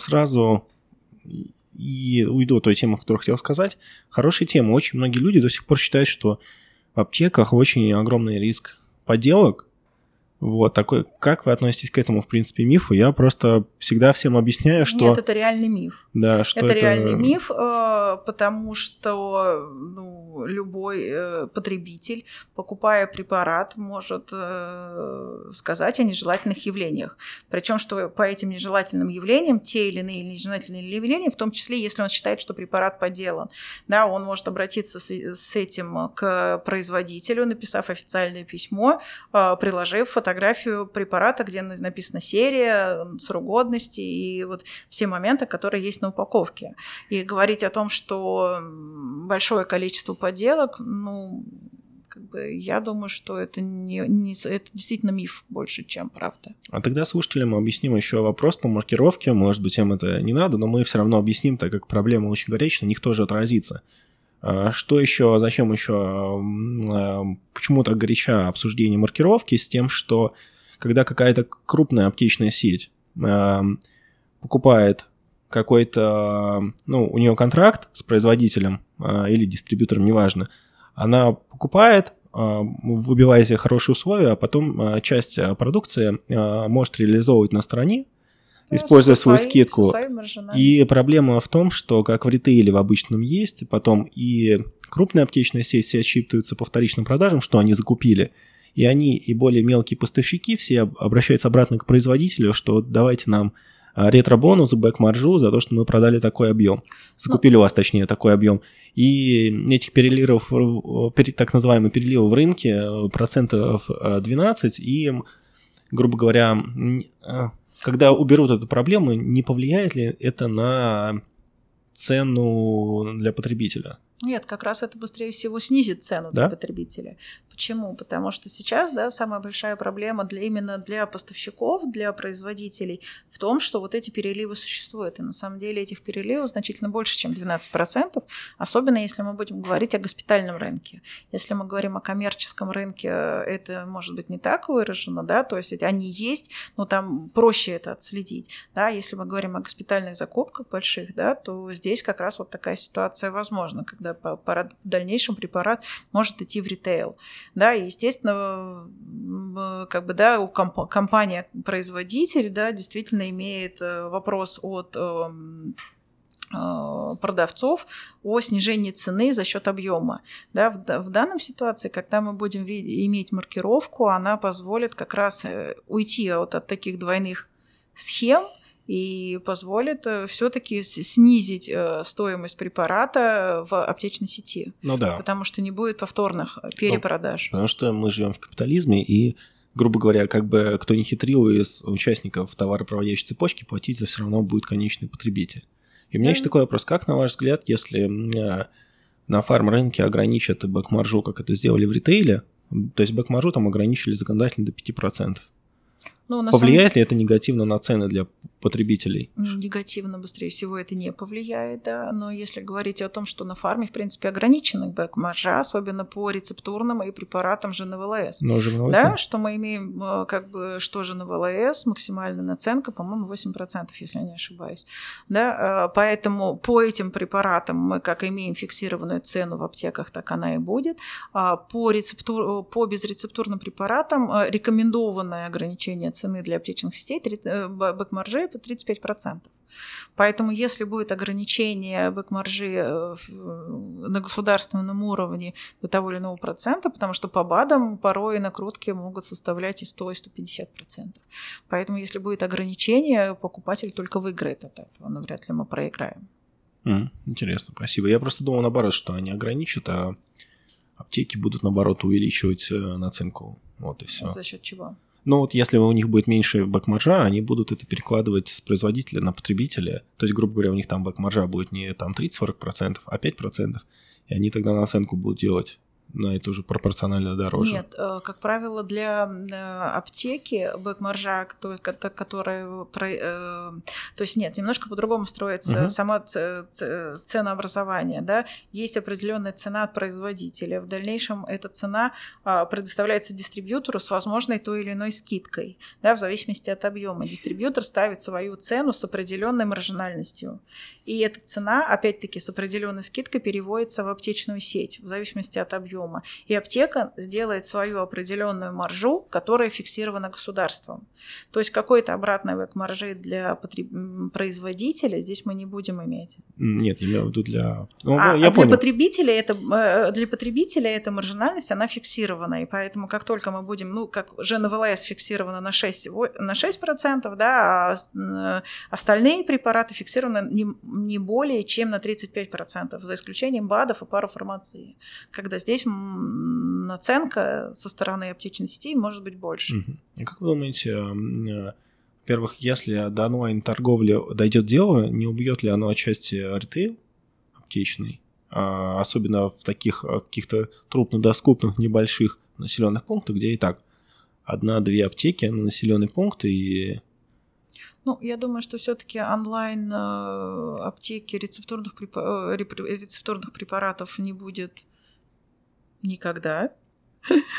сразу и уйду от той темы, о которой хотел сказать. Хорошая тема. Очень многие люди до сих пор считают, что в аптеках очень огромный риск подделок. Вот такой. Как вы относитесь к этому, в принципе, мифу? Я просто всегда всем объясняю, что... Нет, это реальный миф. Да, что это реальный миф, потому что любой потребитель, покупая препарат, может сказать о нежелательных явлениях. Причем, что по этим нежелательным явлениям, те или иные нежелательные явления, в том числе, если он считает, что препарат подделан, да, он может обратиться с этим к производителю, написав официальное письмо, приложив фотографию препарата, где написана серия, срок годности и вот все моменты, которые есть на упаковке. И говорить о том, что большое количество подделок, я думаю, что это, это действительно миф больше, чем правда. А тогда слушателям объясним еще вопрос по маркировке. Может быть, им это не надо, но мы все равно объясним, так как проблема очень горячая, на них тоже отразится. Что еще, зачем еще, почему так горяча обсуждение маркировки с тем, что когда какая-то крупная аптечная сеть покупает какой-то, у нее контракт с производителем или дистрибьютором, неважно, она покупает, выбивая себе хорошие условия, а потом часть продукции может реализовывать на стороне, используя свою скидку. И проблема в том, что как в ритейле в обычном есть, потом и крупные аптечные сети все отчитываются по вторичным продажам, что они закупили, и они, и более мелкие поставщики, все обращаются обратно к производителю, что давайте нам ретро-бонус, бэк-маржу за то, что мы продали такой объем. Закупили у вас, точнее, такой объем. И этих переливов, так называемых переливов в рынке, 12%, и, грубо говоря, когда уберут эту проблему, не повлияет ли это на цену для потребителя? Нет, как раз это быстрее всего снизит цену для потребителя. Почему? Потому что сейчас, да, самая большая проблема именно для поставщиков, для производителей в том, что вот эти переливы существуют. И на самом деле этих переливов значительно больше, чем 12%, особенно если мы будем говорить о госпитальном рынке. Если мы говорим о коммерческом рынке, это может быть не так выражено, да, то есть они есть, но там проще это отследить. Да, если мы говорим о госпитальных закупках больших, да, то здесь как раз вот такая ситуация возможна, когда в дальнейшем препарат может идти в ритейл. Да, и естественно, как бы, да, компания-производитель, да, действительно имеет вопрос от продавцов о снижении цены за счет объема. Да, в данном ситуации, когда мы будем иметь маркировку, она позволит как раз уйти от таких двойных схем и позволит все-таки снизить стоимость препарата в аптечной сети. Ну да. Потому что не будет повторных перепродаж. Потому что мы живем в капитализме, и, грубо говоря, как бы кто не хитрил из участников товаропроводящей цепочки, платить за все равно будет конечный потребитель. И у меня еще такой вопрос. Как, на ваш взгляд, если на фарм-рынке ограничат бэк-маржу, как это сделали в ритейле, то есть бэк-маржу там ограничили законодательно до 5%, повлияет ли это негативно на цены для потребителей? Негативно, быстрее всего, это не повлияет, да. Но если говорить о том, что на фарме, в принципе, ограничена бэк-маржа, особенно по рецептурным и препаратам ЖНВЛС. Да, что мы имеем, как бы, что ЖНВЛС, максимальная наценка, по-моему, 8%, если я не ошибаюсь. Да, поэтому по этим препаратам мы как имеем фиксированную цену в аптеках, так она и будет. По безрецептурным препаратам рекомендованное ограничение цены для аптечных сетей бэк-маржи по 35%. Поэтому если будет ограничение бэк-маржи на государственном уровне до того или иного процента, потому что по БАДам порой накрутки могут составлять и 100, и 150%. Поэтому если будет ограничение, покупатель только выиграет от этого, но вряд ли мы проиграем. Интересно, спасибо. Я просто думал наоборот, что они ограничат, а аптеки будут наоборот увеличивать наценку. Вот и все. За счет чего? Но вот если у них будет меньше бэк-маржа, они будут это перекладывать с производителя на потребителя. То есть, грубо говоря, у них там бэк-маржа будет не там 30-40%, а 5%. И они тогда наценку будут делать на это уже пропорционально дороже. Нет, как правило, для аптеки бэк-маржа, которая... То есть нет, немножко по-другому строится сама ценообразование. Да? Есть определенная цена от производителя. В дальнейшем эта цена предоставляется дистрибьютору с возможной той или иной скидкой, да, в зависимости от объема. Дистрибьютор ставит свою цену с определенной маржинальностью. И эта цена, опять-таки, с определенной скидкой переводится в аптечную сеть в зависимости от объема. И аптека сделает свою определенную маржу, которая фиксирована государством. То есть какой-то обратный бэк-маржи для производителя здесь мы не будем иметь. Нет, я имею в виду для... для потребителя эта маржинальность, она фиксирована. И поэтому как только мы будем... как ЖНВЛС фиксирована на 6%, да, а остальные препараты фиксированы не более чем на 35%, за исключением БАДов и парафармации. Когда здесь наценка со стороны аптечной сети может быть больше. А как вы думаете, во-первых, если до онлайн-торговли дойдет дело, не убьет ли оно отчасти ритейл аптечный, особенно в таких каких-то труднодоступных небольших населенных пунктах, где и так 1-2 аптеки на населенный пункт и... я думаю, что все-таки онлайн аптеки рецептурных препаратов не будет никогда.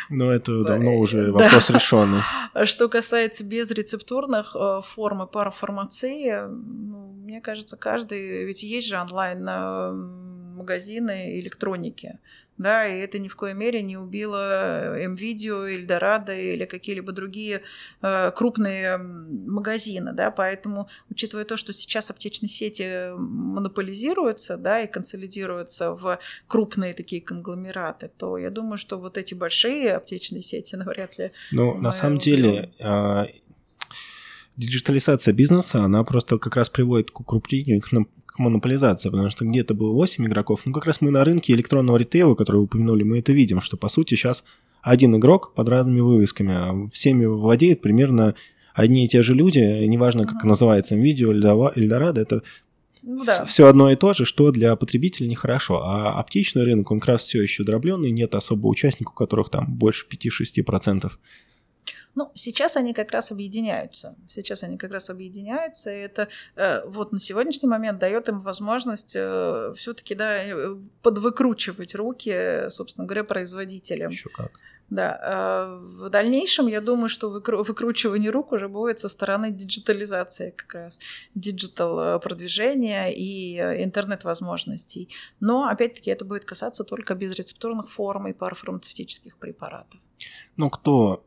Но это давно уже вопрос решенный. Что касается безрецептурных форм и парафармации, мне кажется, каждый... Ведь есть же онлайн-магазины электроники, да, и это ни в коей мере не убило М-Видео, Эльдорадо или какие-либо другие крупные магазины, да, поэтому, учитывая то, что сейчас аптечные сети монополизируются, да, и консолидируются в крупные такие конгломераты, то я думаю, что вот эти большие аптечные сети навряд ли... на самом деле... Диджитализация бизнеса, она просто как раз приводит к укрупнению, к монополизации, потому что где-то было 8 игроков, как раз мы на рынке электронного ритейла, который вы упомянули, мы это видим, что по сути сейчас один игрок под разными вывесками, всеми владеет примерно одни и те же люди, неважно, как называется, видео, Эльдорадо, это Ну, да. Все одно и то же, что для потребителя нехорошо. А аптечный рынок, он как раз все еще дробленый, нет особо участников, у которых там больше 5-6%. Ну, сейчас они как раз объединяются. Это вот на сегодняшний момент дает им возможность все-таки, да, подвыкручивать руки, собственно говоря, производителям. Еще как. Да. В дальнейшем, я думаю, что выкручивание рук уже будет со стороны диджитализации как раз. Диджитал-продвижения и интернет-возможностей. Но, опять-таки, это будет касаться только безрецептурных форм и парафармацевтических препаратов. Ну, кто...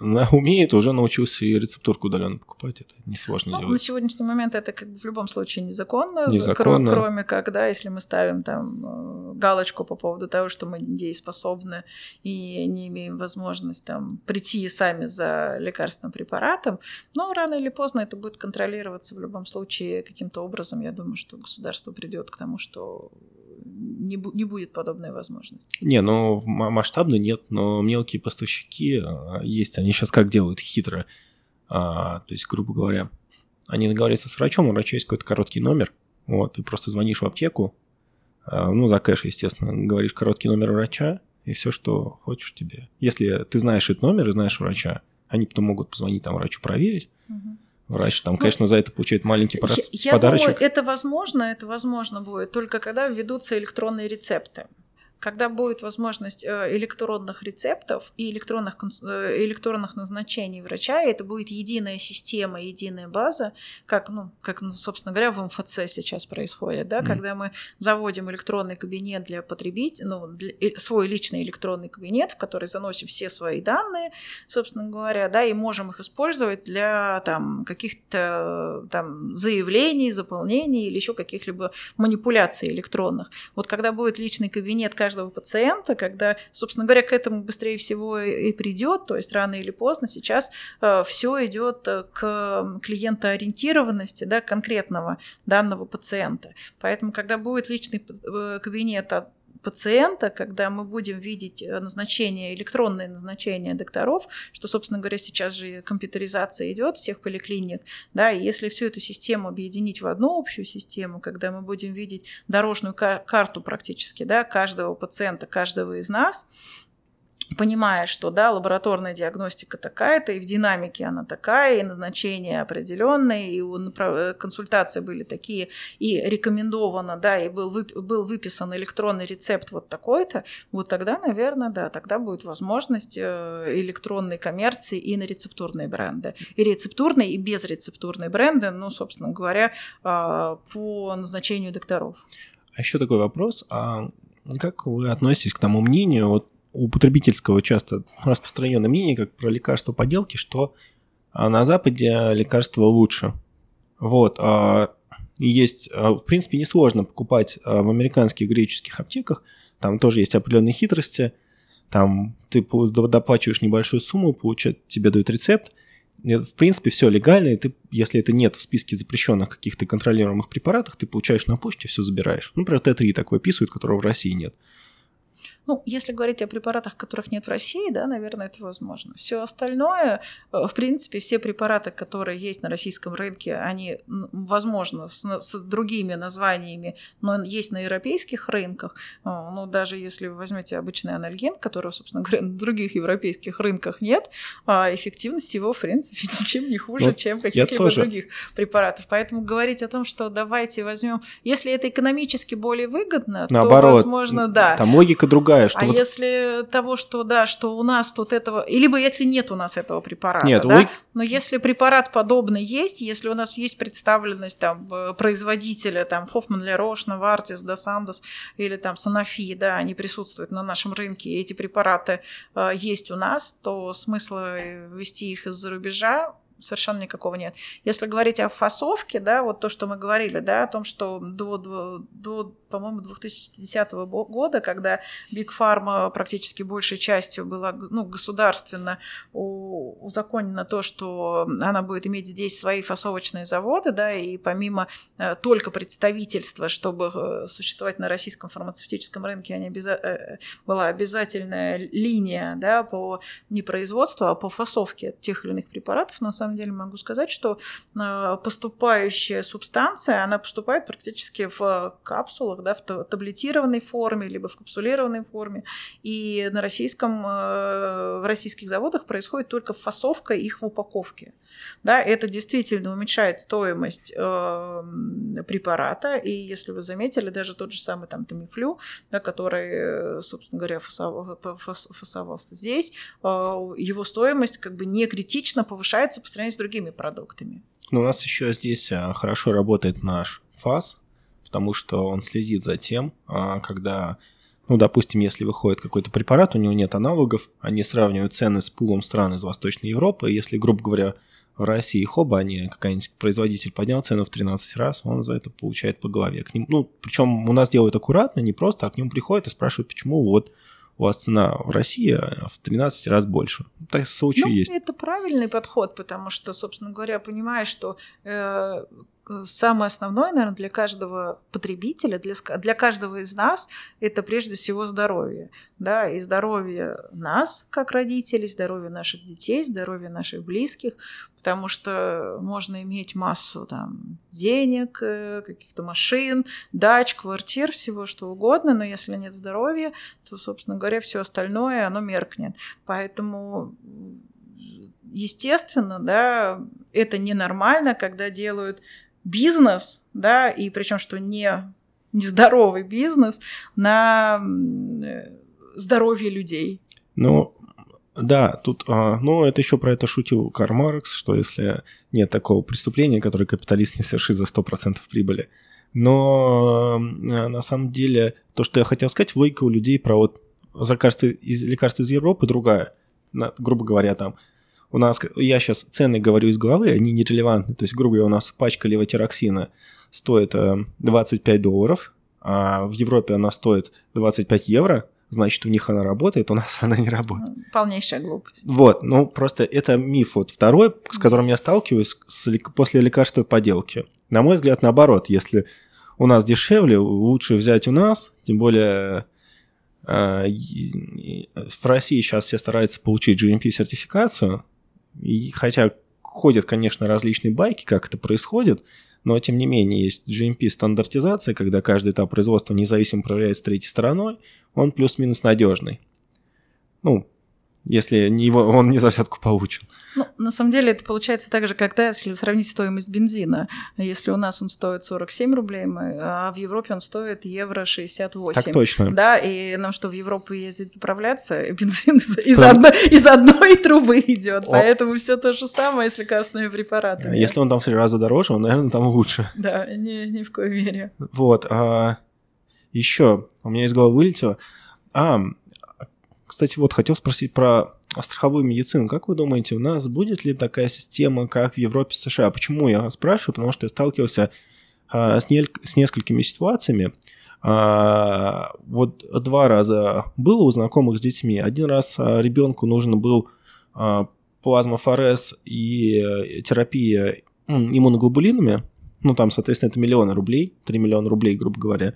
умеет, уже научился и рецептурку удаленно покупать, это несложно делать. На сегодняшний момент это как бы в любом случае незаконно. Кроме как, да, если мы ставим там галочку по поводу того, что мы недееспособны и не имеем возможности там прийти сами за лекарственным препаратом, но рано или поздно это будет контролироваться в любом случае каким-то образом. Я думаю, что государство придет к тому, что не будет подобной возможности. Не, ну масштабно нет, но мелкие поставщики есть. Они сейчас как делают хитро? То есть, грубо говоря, они договариваются с врачом, у врача есть какой-то короткий номер, вот, ты просто звонишь в аптеку, ну, за кэш, естественно, говоришь короткий номер врача, и все, что хочешь тебе. Если ты знаешь этот номер и знаешь врача, они потом могут позвонить там врачу проверить, врач там, конечно, за это получает маленький подарочек. Я думаю, это возможно будет только когда введутся электронные рецепты. Когда будет возможность электронных рецептов и электронных назначений врача, и это будет единая система, единая база, как, собственно говоря, в МФЦ сейчас происходит, да, когда мы заводим электронный кабинет для потребителя, свой личный электронный кабинет, в который заносим все свои данные, собственно говоря, да, и можем их использовать для там, каких-то там, заявлений, заполнений или еще каких-либо манипуляций электронных. Вот когда будет личный кабинет каждого пациента, когда, собственно говоря, к этому быстрее всего и придет, то есть рано или поздно сейчас все идет к клиентоориентированности, да, конкретного данного пациента. Поэтому, когда будет личный кабинет от пациента, когда мы будем видеть электронные назначения докторов, что, собственно говоря, сейчас же компьютеризация идет всех поликлиник, да, и если всю эту систему объединить в одну общую систему, когда мы будем видеть дорожную карту практически, да, каждого пациента, каждого из нас, понимая, что, да, лабораторная диагностика такая-то, и в динамике она такая, и назначения определенные, и консультации были такие, и рекомендовано, да, и был выписан электронный рецепт вот такой-то, вот тогда, наверное, да, тогда будет возможность электронной коммерции и на рецептурные бренды. И рецептурные, и безрецептурные бренды, ну, собственно говоря, по назначению докторов. А еще такой вопрос, а как вы относитесь к тому мнению, вот, у потребительского часто распространенное мнение, как про лекарства-поделки, что на Западе лекарства лучше. Вот. Есть, в принципе, несложно покупать в американских греческих аптеках. Там тоже есть определенные хитрости. Там ты доплачиваешь небольшую сумму, тебе дают рецепт. В принципе, все легально. И ты, если это нет в списке запрещенных каких-то контролируемых препаратов, ты получаешь на почте, все забираешь. Ну, например, Т3 такой писают, которого в России нет. Ну, если говорить о препаратах, которых нет в России, да, наверное, это возможно. Все остальное, в принципе, все препараты, которые есть на российском рынке, они, возможно, с другими названиями, но есть на европейских рынках. Ну, даже если вы возьмете обычный анальгин, которого, собственно говоря, на других европейских рынках нет, эффективность его, в принципе, ничем не хуже, чем каких-либо других препаратов. Поэтому говорить о том, что давайте возьмем, если это экономически более выгодно, наоборот, то, возможно, да. Там логика другая, что если того, что да, что у нас тут этого, либо если нет у нас этого препарата, нет, да? Но если препарат подобный есть, если у нас есть представленность там производителя там Hoffman-La Roche, Novartis, Sandoz или там Sanofi, да, они присутствуют на нашем рынке, и эти препараты есть у нас, то смысла ввести их из-за рубежа совершенно никакого нет. Если говорить о фасовке, да, вот то, что мы говорили, да, о том, что до по-моему, 2010 года, когда Big Pharma практически большей частью была, ну, государственно узаконено то, что она будет иметь здесь свои фасовочные заводы, да, и помимо только представительства, чтобы существовать на российском фармацевтическом рынке, была обязательная линия, да, по не производству, а по фасовке тех или иных препаратов, но самом деле могу сказать, что поступающая субстанция, она поступает практически в капсулах, да, в таблетированной форме, либо в капсулированной форме. И на российских заводах происходит только фасовка их в упаковке. Да, это действительно уменьшает стоимость препарата. И если вы заметили, даже тот же самый там Тамифлю, да, который, собственно говоря, фасовался здесь, его стоимость как бы не критично повышается по сравнению с другими продуктами. Но у нас еще здесь хорошо работает наш ФАС, потому что он следит за тем, когда, ну, допустим, если выходит какой-то препарат, у него нет аналогов, они сравнивают цены с пулом стран из Восточной Европы, если, грубо говоря, в России хоба, какой-нибудь производитель поднял цену в 13 раз, он за это получает по голове. К ним, ну, причем у нас делают аккуратно, не просто, а к нему приходят и спрашивают, почему вот у вас цена в России в 13 раз больше. Так случай есть. Это правильный подход, потому что, собственно говоря, понимаешь, что самое основное, наверное, для каждого потребителя, для каждого из нас, это прежде всего здоровье. Да? И здоровье нас, как родителей, здоровье наших детей, здоровье наших близких, потому что можно иметь массу там денег, каких-то машин, дач, квартир, всего что угодно, но если нет здоровья, то, собственно говоря, все остальное, оно меркнет. Поэтому, естественно, да, это ненормально, когда делают бизнес, да, и причем что нездоровый бизнес на здоровье людей. Ну, да, тут, ну, это еще про это шутил Карл Маркс, что если нет такого преступления, которое капиталист не совершит за 100% прибыли. Но на самом деле то, что я хотел сказать, логика у людей про вот лекарства из Европы другая, грубо говоря, там. У нас, я сейчас цены говорю из головы, они нерелевантны. То есть, грубо говоря, у нас пачка левотироксина стоит $25, а в Европе она стоит €25, значит, у них она работает, у нас она не работает. Полнейшая глупость. Вот, ну просто это миф. Вот второй, с которым я сталкиваюсь после лекарства поделки. На мой взгляд, наоборот, если у нас дешевле, лучше взять у нас, тем более... В России сейчас все стараются получить GMP-сертификацию, и хотя ходят, конечно, различные байки, как это происходит, но тем не менее есть GMP-стандартизация, когда каждый этап производства независимо проверяется третьей стороной, он плюс-минус надежный. Ну, если он не за взятку получен. Ну, на самом деле это получается так же, когда, если сравнить стоимость бензина. Если у нас он стоит 47 рублей, а в Европе он стоит €68. Так точно. Да, и нам что, в Европу ездить заправляться, бензин из одной трубы идет. Поэтому все то же самое с лекарственными препаратами. Если он там в 3 раза дороже, он, наверное, там лучше. Да, ни в коей мере. Вот. Еще у меня из головы вылетело. Кстати, вот хотел спросить про страховую медицину. Как вы думаете, у нас будет ли такая система, как в Европе, США? Почему я спрашиваю? Потому что я сталкивался с несколькими ситуациями. Вот 2 раза было у знакомых с детьми. 1 раз ребенку нужен был плазмафорез и терапия иммуноглобулинами. Ну, там, соответственно, это €3 миллиона, 3 миллиона рублей, грубо говоря.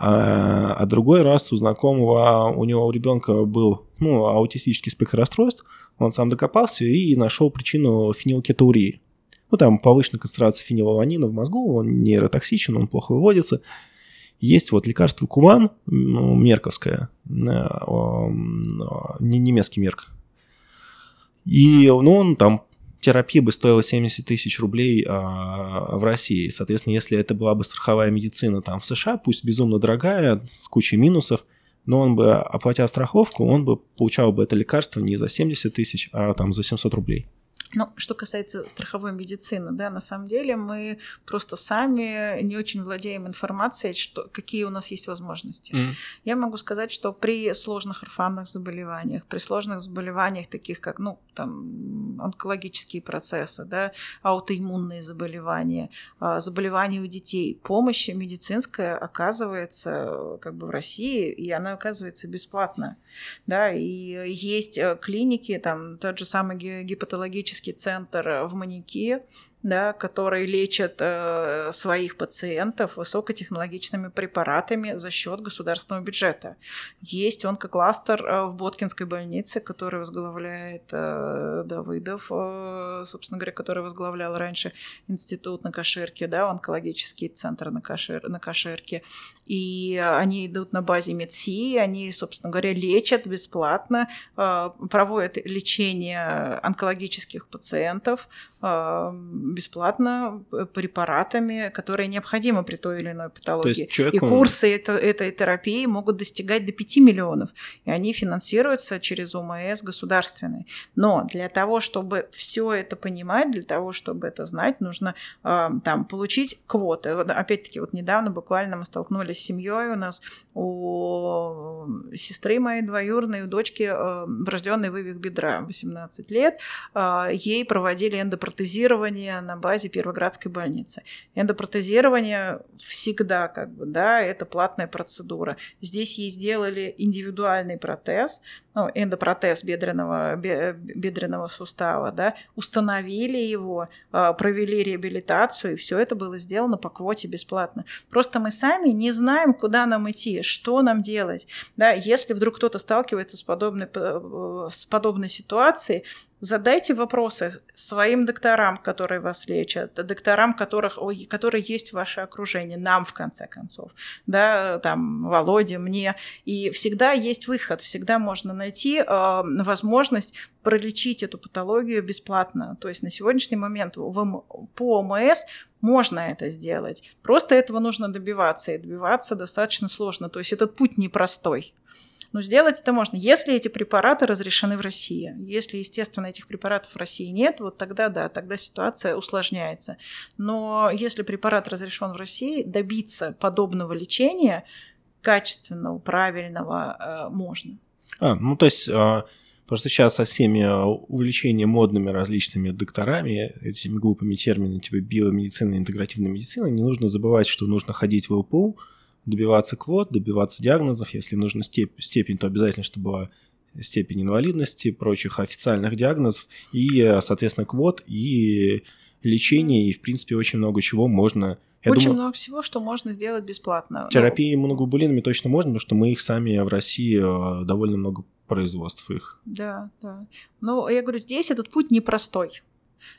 А другой раз у знакомого, у него у ребенка был, ну, аутистический спектр расстройств, он сам докопался и нашел причину фенилкетоурии. Ну, там повышенная концентрация фенилаланина в мозгу, он нейротоксичен, он плохо выводится. Есть вот лекарство Куван, мерковское, немецкий Мерк. И, ну, он там... Терапия бы стоила $70 тысяч рублей в России. Соответственно, если это была бы страховая медицина там в США, пусть безумно дорогая, с кучей минусов, но он бы, оплатя страховку, он бы получал бы это лекарство не за 70 тысяч, а там за $700. Ну, что касается страховой медицины, да, на самом деле мы просто сами не очень владеем информацией, какие у нас есть возможности. Я могу сказать, что при сложных орфанных заболеваниях, таких как, ну, там, онкологические процессы, да, аутоиммунные заболевания, заболевания у детей, помощь медицинская оказывается как бы в России, и она оказывается бесплатно, да, и есть клиники, там, тот же самый гипотологический центр в Манике, да, которые лечат своих пациентов высокотехнологичными препаратами за счет государственного бюджета. Есть онкокластер в Боткинской больнице, который возглавляет Давыдов, собственно говоря, который возглавлял раньше институт на Каширке, да, онкологический центр на Каширке. И они идут на базе МИДСИ, они, собственно говоря, лечат бесплатно, проводят лечение онкологических пациентов бесплатно препаратами, которые необходимы при той или иной патологии. И курсы этой терапии могут достигать до 5 миллионов. И они финансируются через ОМС государственные. Но для того, чтобы все это понимать, для того, чтобы это знать, нужно там, получить квоты. Опять-таки, вот недавно буквально мы столкнулись с семьей. У нас у сестры моей двоюродной, у дочки врожденный вывих бедра, 18 лет. Ей проводили эндопротезирование на базе Первоградской больницы. Эндопротезирование всегда, как бы, да, это платная процедура. Здесь ей сделали индивидуальный протез, ну, эндопротез бедренного сустава, да, установили его, провели реабилитацию, и все это было сделано по квоте бесплатно. Просто мы сами не знаем, куда нам идти, что нам делать. Да, если вдруг кто-то сталкивается с подобной ситуацией, задайте вопросы своим докторам, которые вас лечат, докторам, которые есть в ваше окружение, нам, в конце концов, да, там, Володе, мне. И всегда есть выход, всегда можно найти возможность пролечить эту патологию бесплатно. То есть на сегодняшний момент по ОМС можно это сделать. Просто этого нужно добиваться, и добиваться достаточно сложно. То есть этот путь непростой. Но сделать это можно, если эти препараты разрешены в России. Если, естественно, этих препаратов в России нет, вот тогда да, тогда ситуация усложняется. Но если препарат разрешен в России, добиться подобного лечения, качественного, правильного, можно. То есть просто сейчас со всеми увлечением модными различными докторами, этими глупыми терминами типа биомедицина, интегративная медицина, не нужно забывать, что нужно ходить в ИПУ, добиваться квот, добиваться диагнозов. Если нужна степень, то обязательно, чтобы была степень инвалидности, прочих официальных диагнозов и, соответственно, квот, и лечение, и, в принципе, очень много чего можно... много всего, что можно сделать бесплатно. Терапии иммуноглобулинами точно можно, потому что мы их сами в России довольно много производств их. Да, да. Но я говорю, здесь этот путь непростой.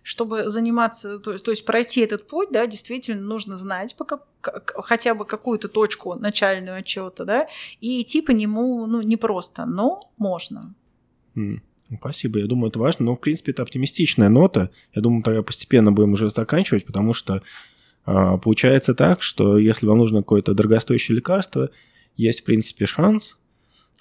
Чтобы заниматься, то есть пройти этот путь, да, действительно нужно знать хотя бы какую-то точку начального отчета, да, и идти по нему, непросто, но можно. Спасибо, я думаю, это важно, но, в принципе, это оптимистичная нота, я думаю, тогда постепенно будем уже заканчивать, потому что получается так, что если вам нужно какое-то дорогостоящее лекарство, есть, в принципе, шанс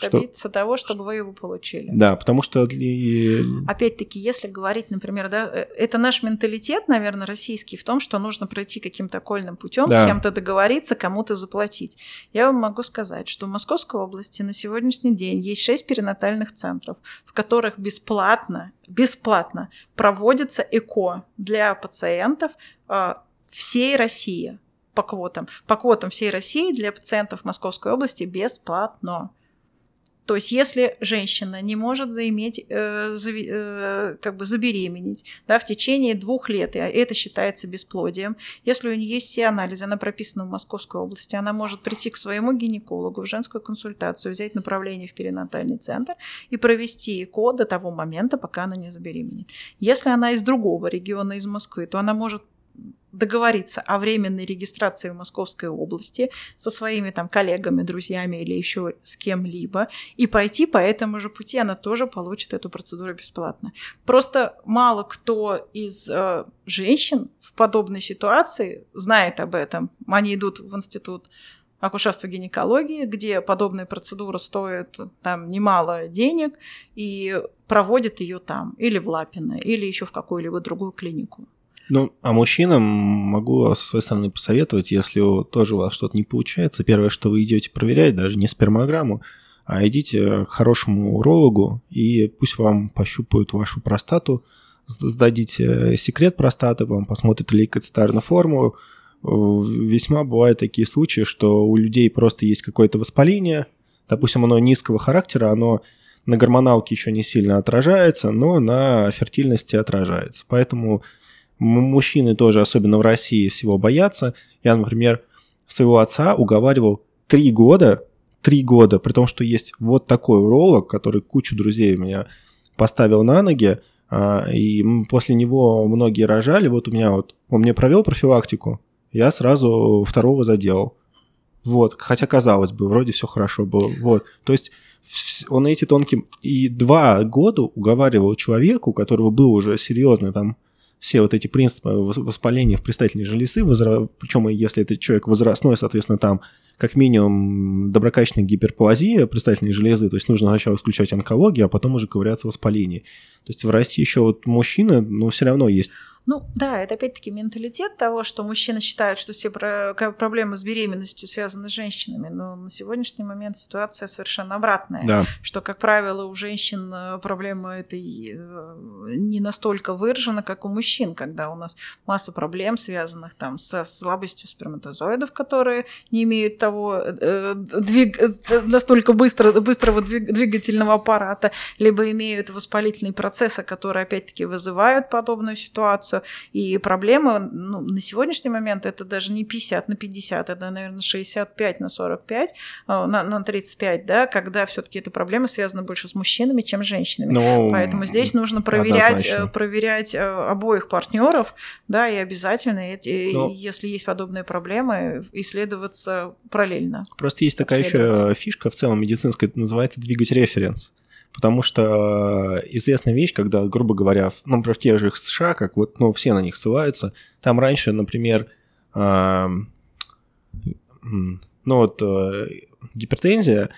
добиться того, чтобы вы его получили. Да, потому что... Опять-таки, если говорить, например, да, это наш менталитет, наверное, российский, в том, что нужно пройти каким-то окольным путем, да, с кем-то договориться, кому-то заплатить. Я вам могу сказать, что в Московской области на сегодняшний день есть 6 перинатальных центров, в которых бесплатно проводится ЭКО для пациентов всей России по квотам. По квотам всей России для пациентов Московской области бесплатно. То есть, если женщина не может забеременеть, да, в течение 2 лет, и это считается бесплодием, если у нее есть все анализы, она прописана в Московской области, она может прийти к своему гинекологу в женскую консультацию, взять направление в перинатальный центр и провести ЭКО до того момента, пока она не забеременеет. Если она из другого региона, из Москвы, то она может договориться о временной регистрации в Московской области со своими там коллегами, друзьями или еще с кем-либо и пройти по этому же пути, она тоже получит эту процедуру бесплатно. Просто мало кто из женщин в подобной ситуации знает об этом. Они идут в институт акушерства и гинекологии, где подобная процедура стоит там немало денег, и проводят ее там, или в Лапино, или еще в какую-либо другую клинику. А мужчинам могу со своей стороны посоветовать, если тоже у вас что-то не получается, первое, что вы идете проверять, даже не спермограмму, а идите к хорошему урологу, и пусть вам пощупают вашу простату, сдадите секрет простаты, вам посмотрят лейкоцитарную форму. Весьма бывают такие случаи, что у людей просто есть какое-то воспаление, допустим, оно низкого характера, оно на гормоналке еще не сильно отражается, но на фертильности отражается, поэтому... мужчины тоже, особенно в России, всего боятся. Я, например, своего отца уговаривал 3 года, при том, что есть вот такой уролог, который кучу друзей у меня поставил на ноги, и после него многие рожали. Вот у меня вот, он мне провел профилактику, я сразу второго заделал. Вот, хотя, казалось бы, вроде все хорошо было. Вот, то есть он эти тонкие... И 2 года уговаривал человеку, у которого было уже серьезно там все вот эти принципы воспаления в предстательной железы, причем если это человек возрастной, соответственно, там как минимум доброкачественная гиперплазия предстательной железы, то есть нужно сначала исключать онкологию, а потом уже ковыряться в воспалении. То есть в России еще вот мужчина, но все равно есть. Ну да, это опять-таки менталитет того, что мужчины считают, что все проблемы с беременностью связаны с женщинами, но на сегодняшний момент ситуация совершенно обратная, да. Что, как правило, у женщин проблема эта не настолько выражена, как у мужчин, когда у нас масса проблем, связанных там со слабостью сперматозоидов, которые не имеют того настолько быстрого двигательного аппарата, либо имеют воспалительные процессы, которые опять-таки вызывают подобную ситуацию. И проблема, ну, на сегодняшний момент это даже не 50 на 50, это, наверное, 65 на 45, на 35, да, когда все-таки эта проблема связана больше с мужчинами, чем с женщинами. Но поэтому здесь нужно проверять обоих партнеров, да, и обязательно, если есть подобные проблемы, исследоваться параллельно. Просто есть такая еще фишка в целом медицинская, это называется двигать референс. Потому что известная вещь, когда, грубо говоря, ну, в тех же США, как вот, ну, все на них ссылаются, там раньше, например, гипертензия,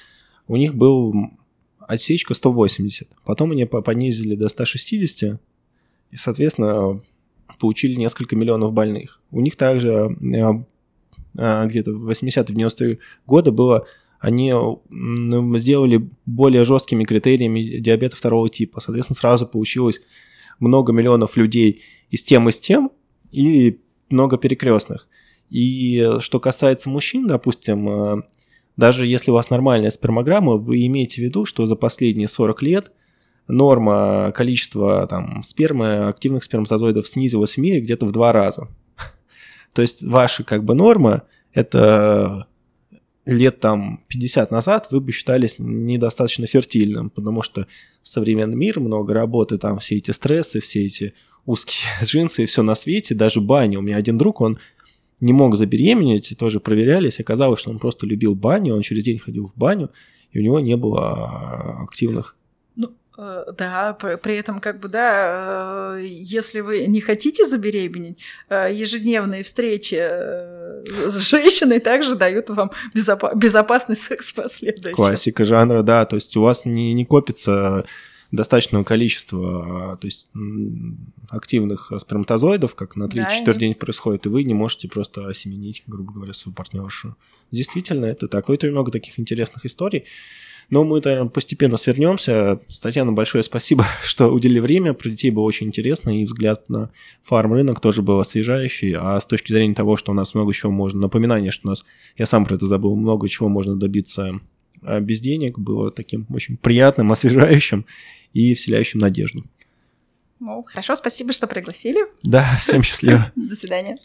у них был отсечка 180, потом они понизили до 160, и, соответственно, получили несколько миллионов больных. У них также где-то в 80-90-е годы было... Они сделали более жесткими критериями диабета 2 типа. Соответственно, сразу получилось много миллионов людей и с тем, и с тем, и много перекрестных. И что касается мужчин, допустим, даже если у вас нормальная спермограмма, вы имеете в виду, что за последние 40 лет норма количества там, спермы, активных сперматозоидов снизилась в мире где-то в 2 раза. То есть ваша как бы норма – это... лет там 50 назад вы бы считались недостаточно фертильным, потому что современный мир, много работы, там все эти стрессы, все эти узкие джинсы и все на свете, даже баня. У меня один друг, он не мог забеременеть, тоже проверялись, оказалось, что он просто любил баню, он через день ходил в баню, и у него не было активных... Да, при этом, как бы, да, если вы не хотите забеременеть, ежедневные встречи с женщиной также дают вам безопасный секс последующий. Классика жанра, да, то есть у вас не копится достаточного количества, то есть, активных сперматозоидов, как на 3-4 день происходит, и вы не можете просто осеменить, грубо говоря, свою партнершу. Действительно, это так. И много таких интересных историй. Но мы, наверное, постепенно свернемся. Татьяна, большое спасибо, что уделили время. Про детей было очень интересно, и взгляд на фарм-рынок тоже был освежающий. А с точки зрения того, что у нас много чего можно... Напоминание, что у нас, я сам про это забыл, много чего можно добиться без денег, было таким очень приятным, освежающим и вселяющим надежду. Ну, хорошо, спасибо, что пригласили. Да, всем счастливо. До свидания.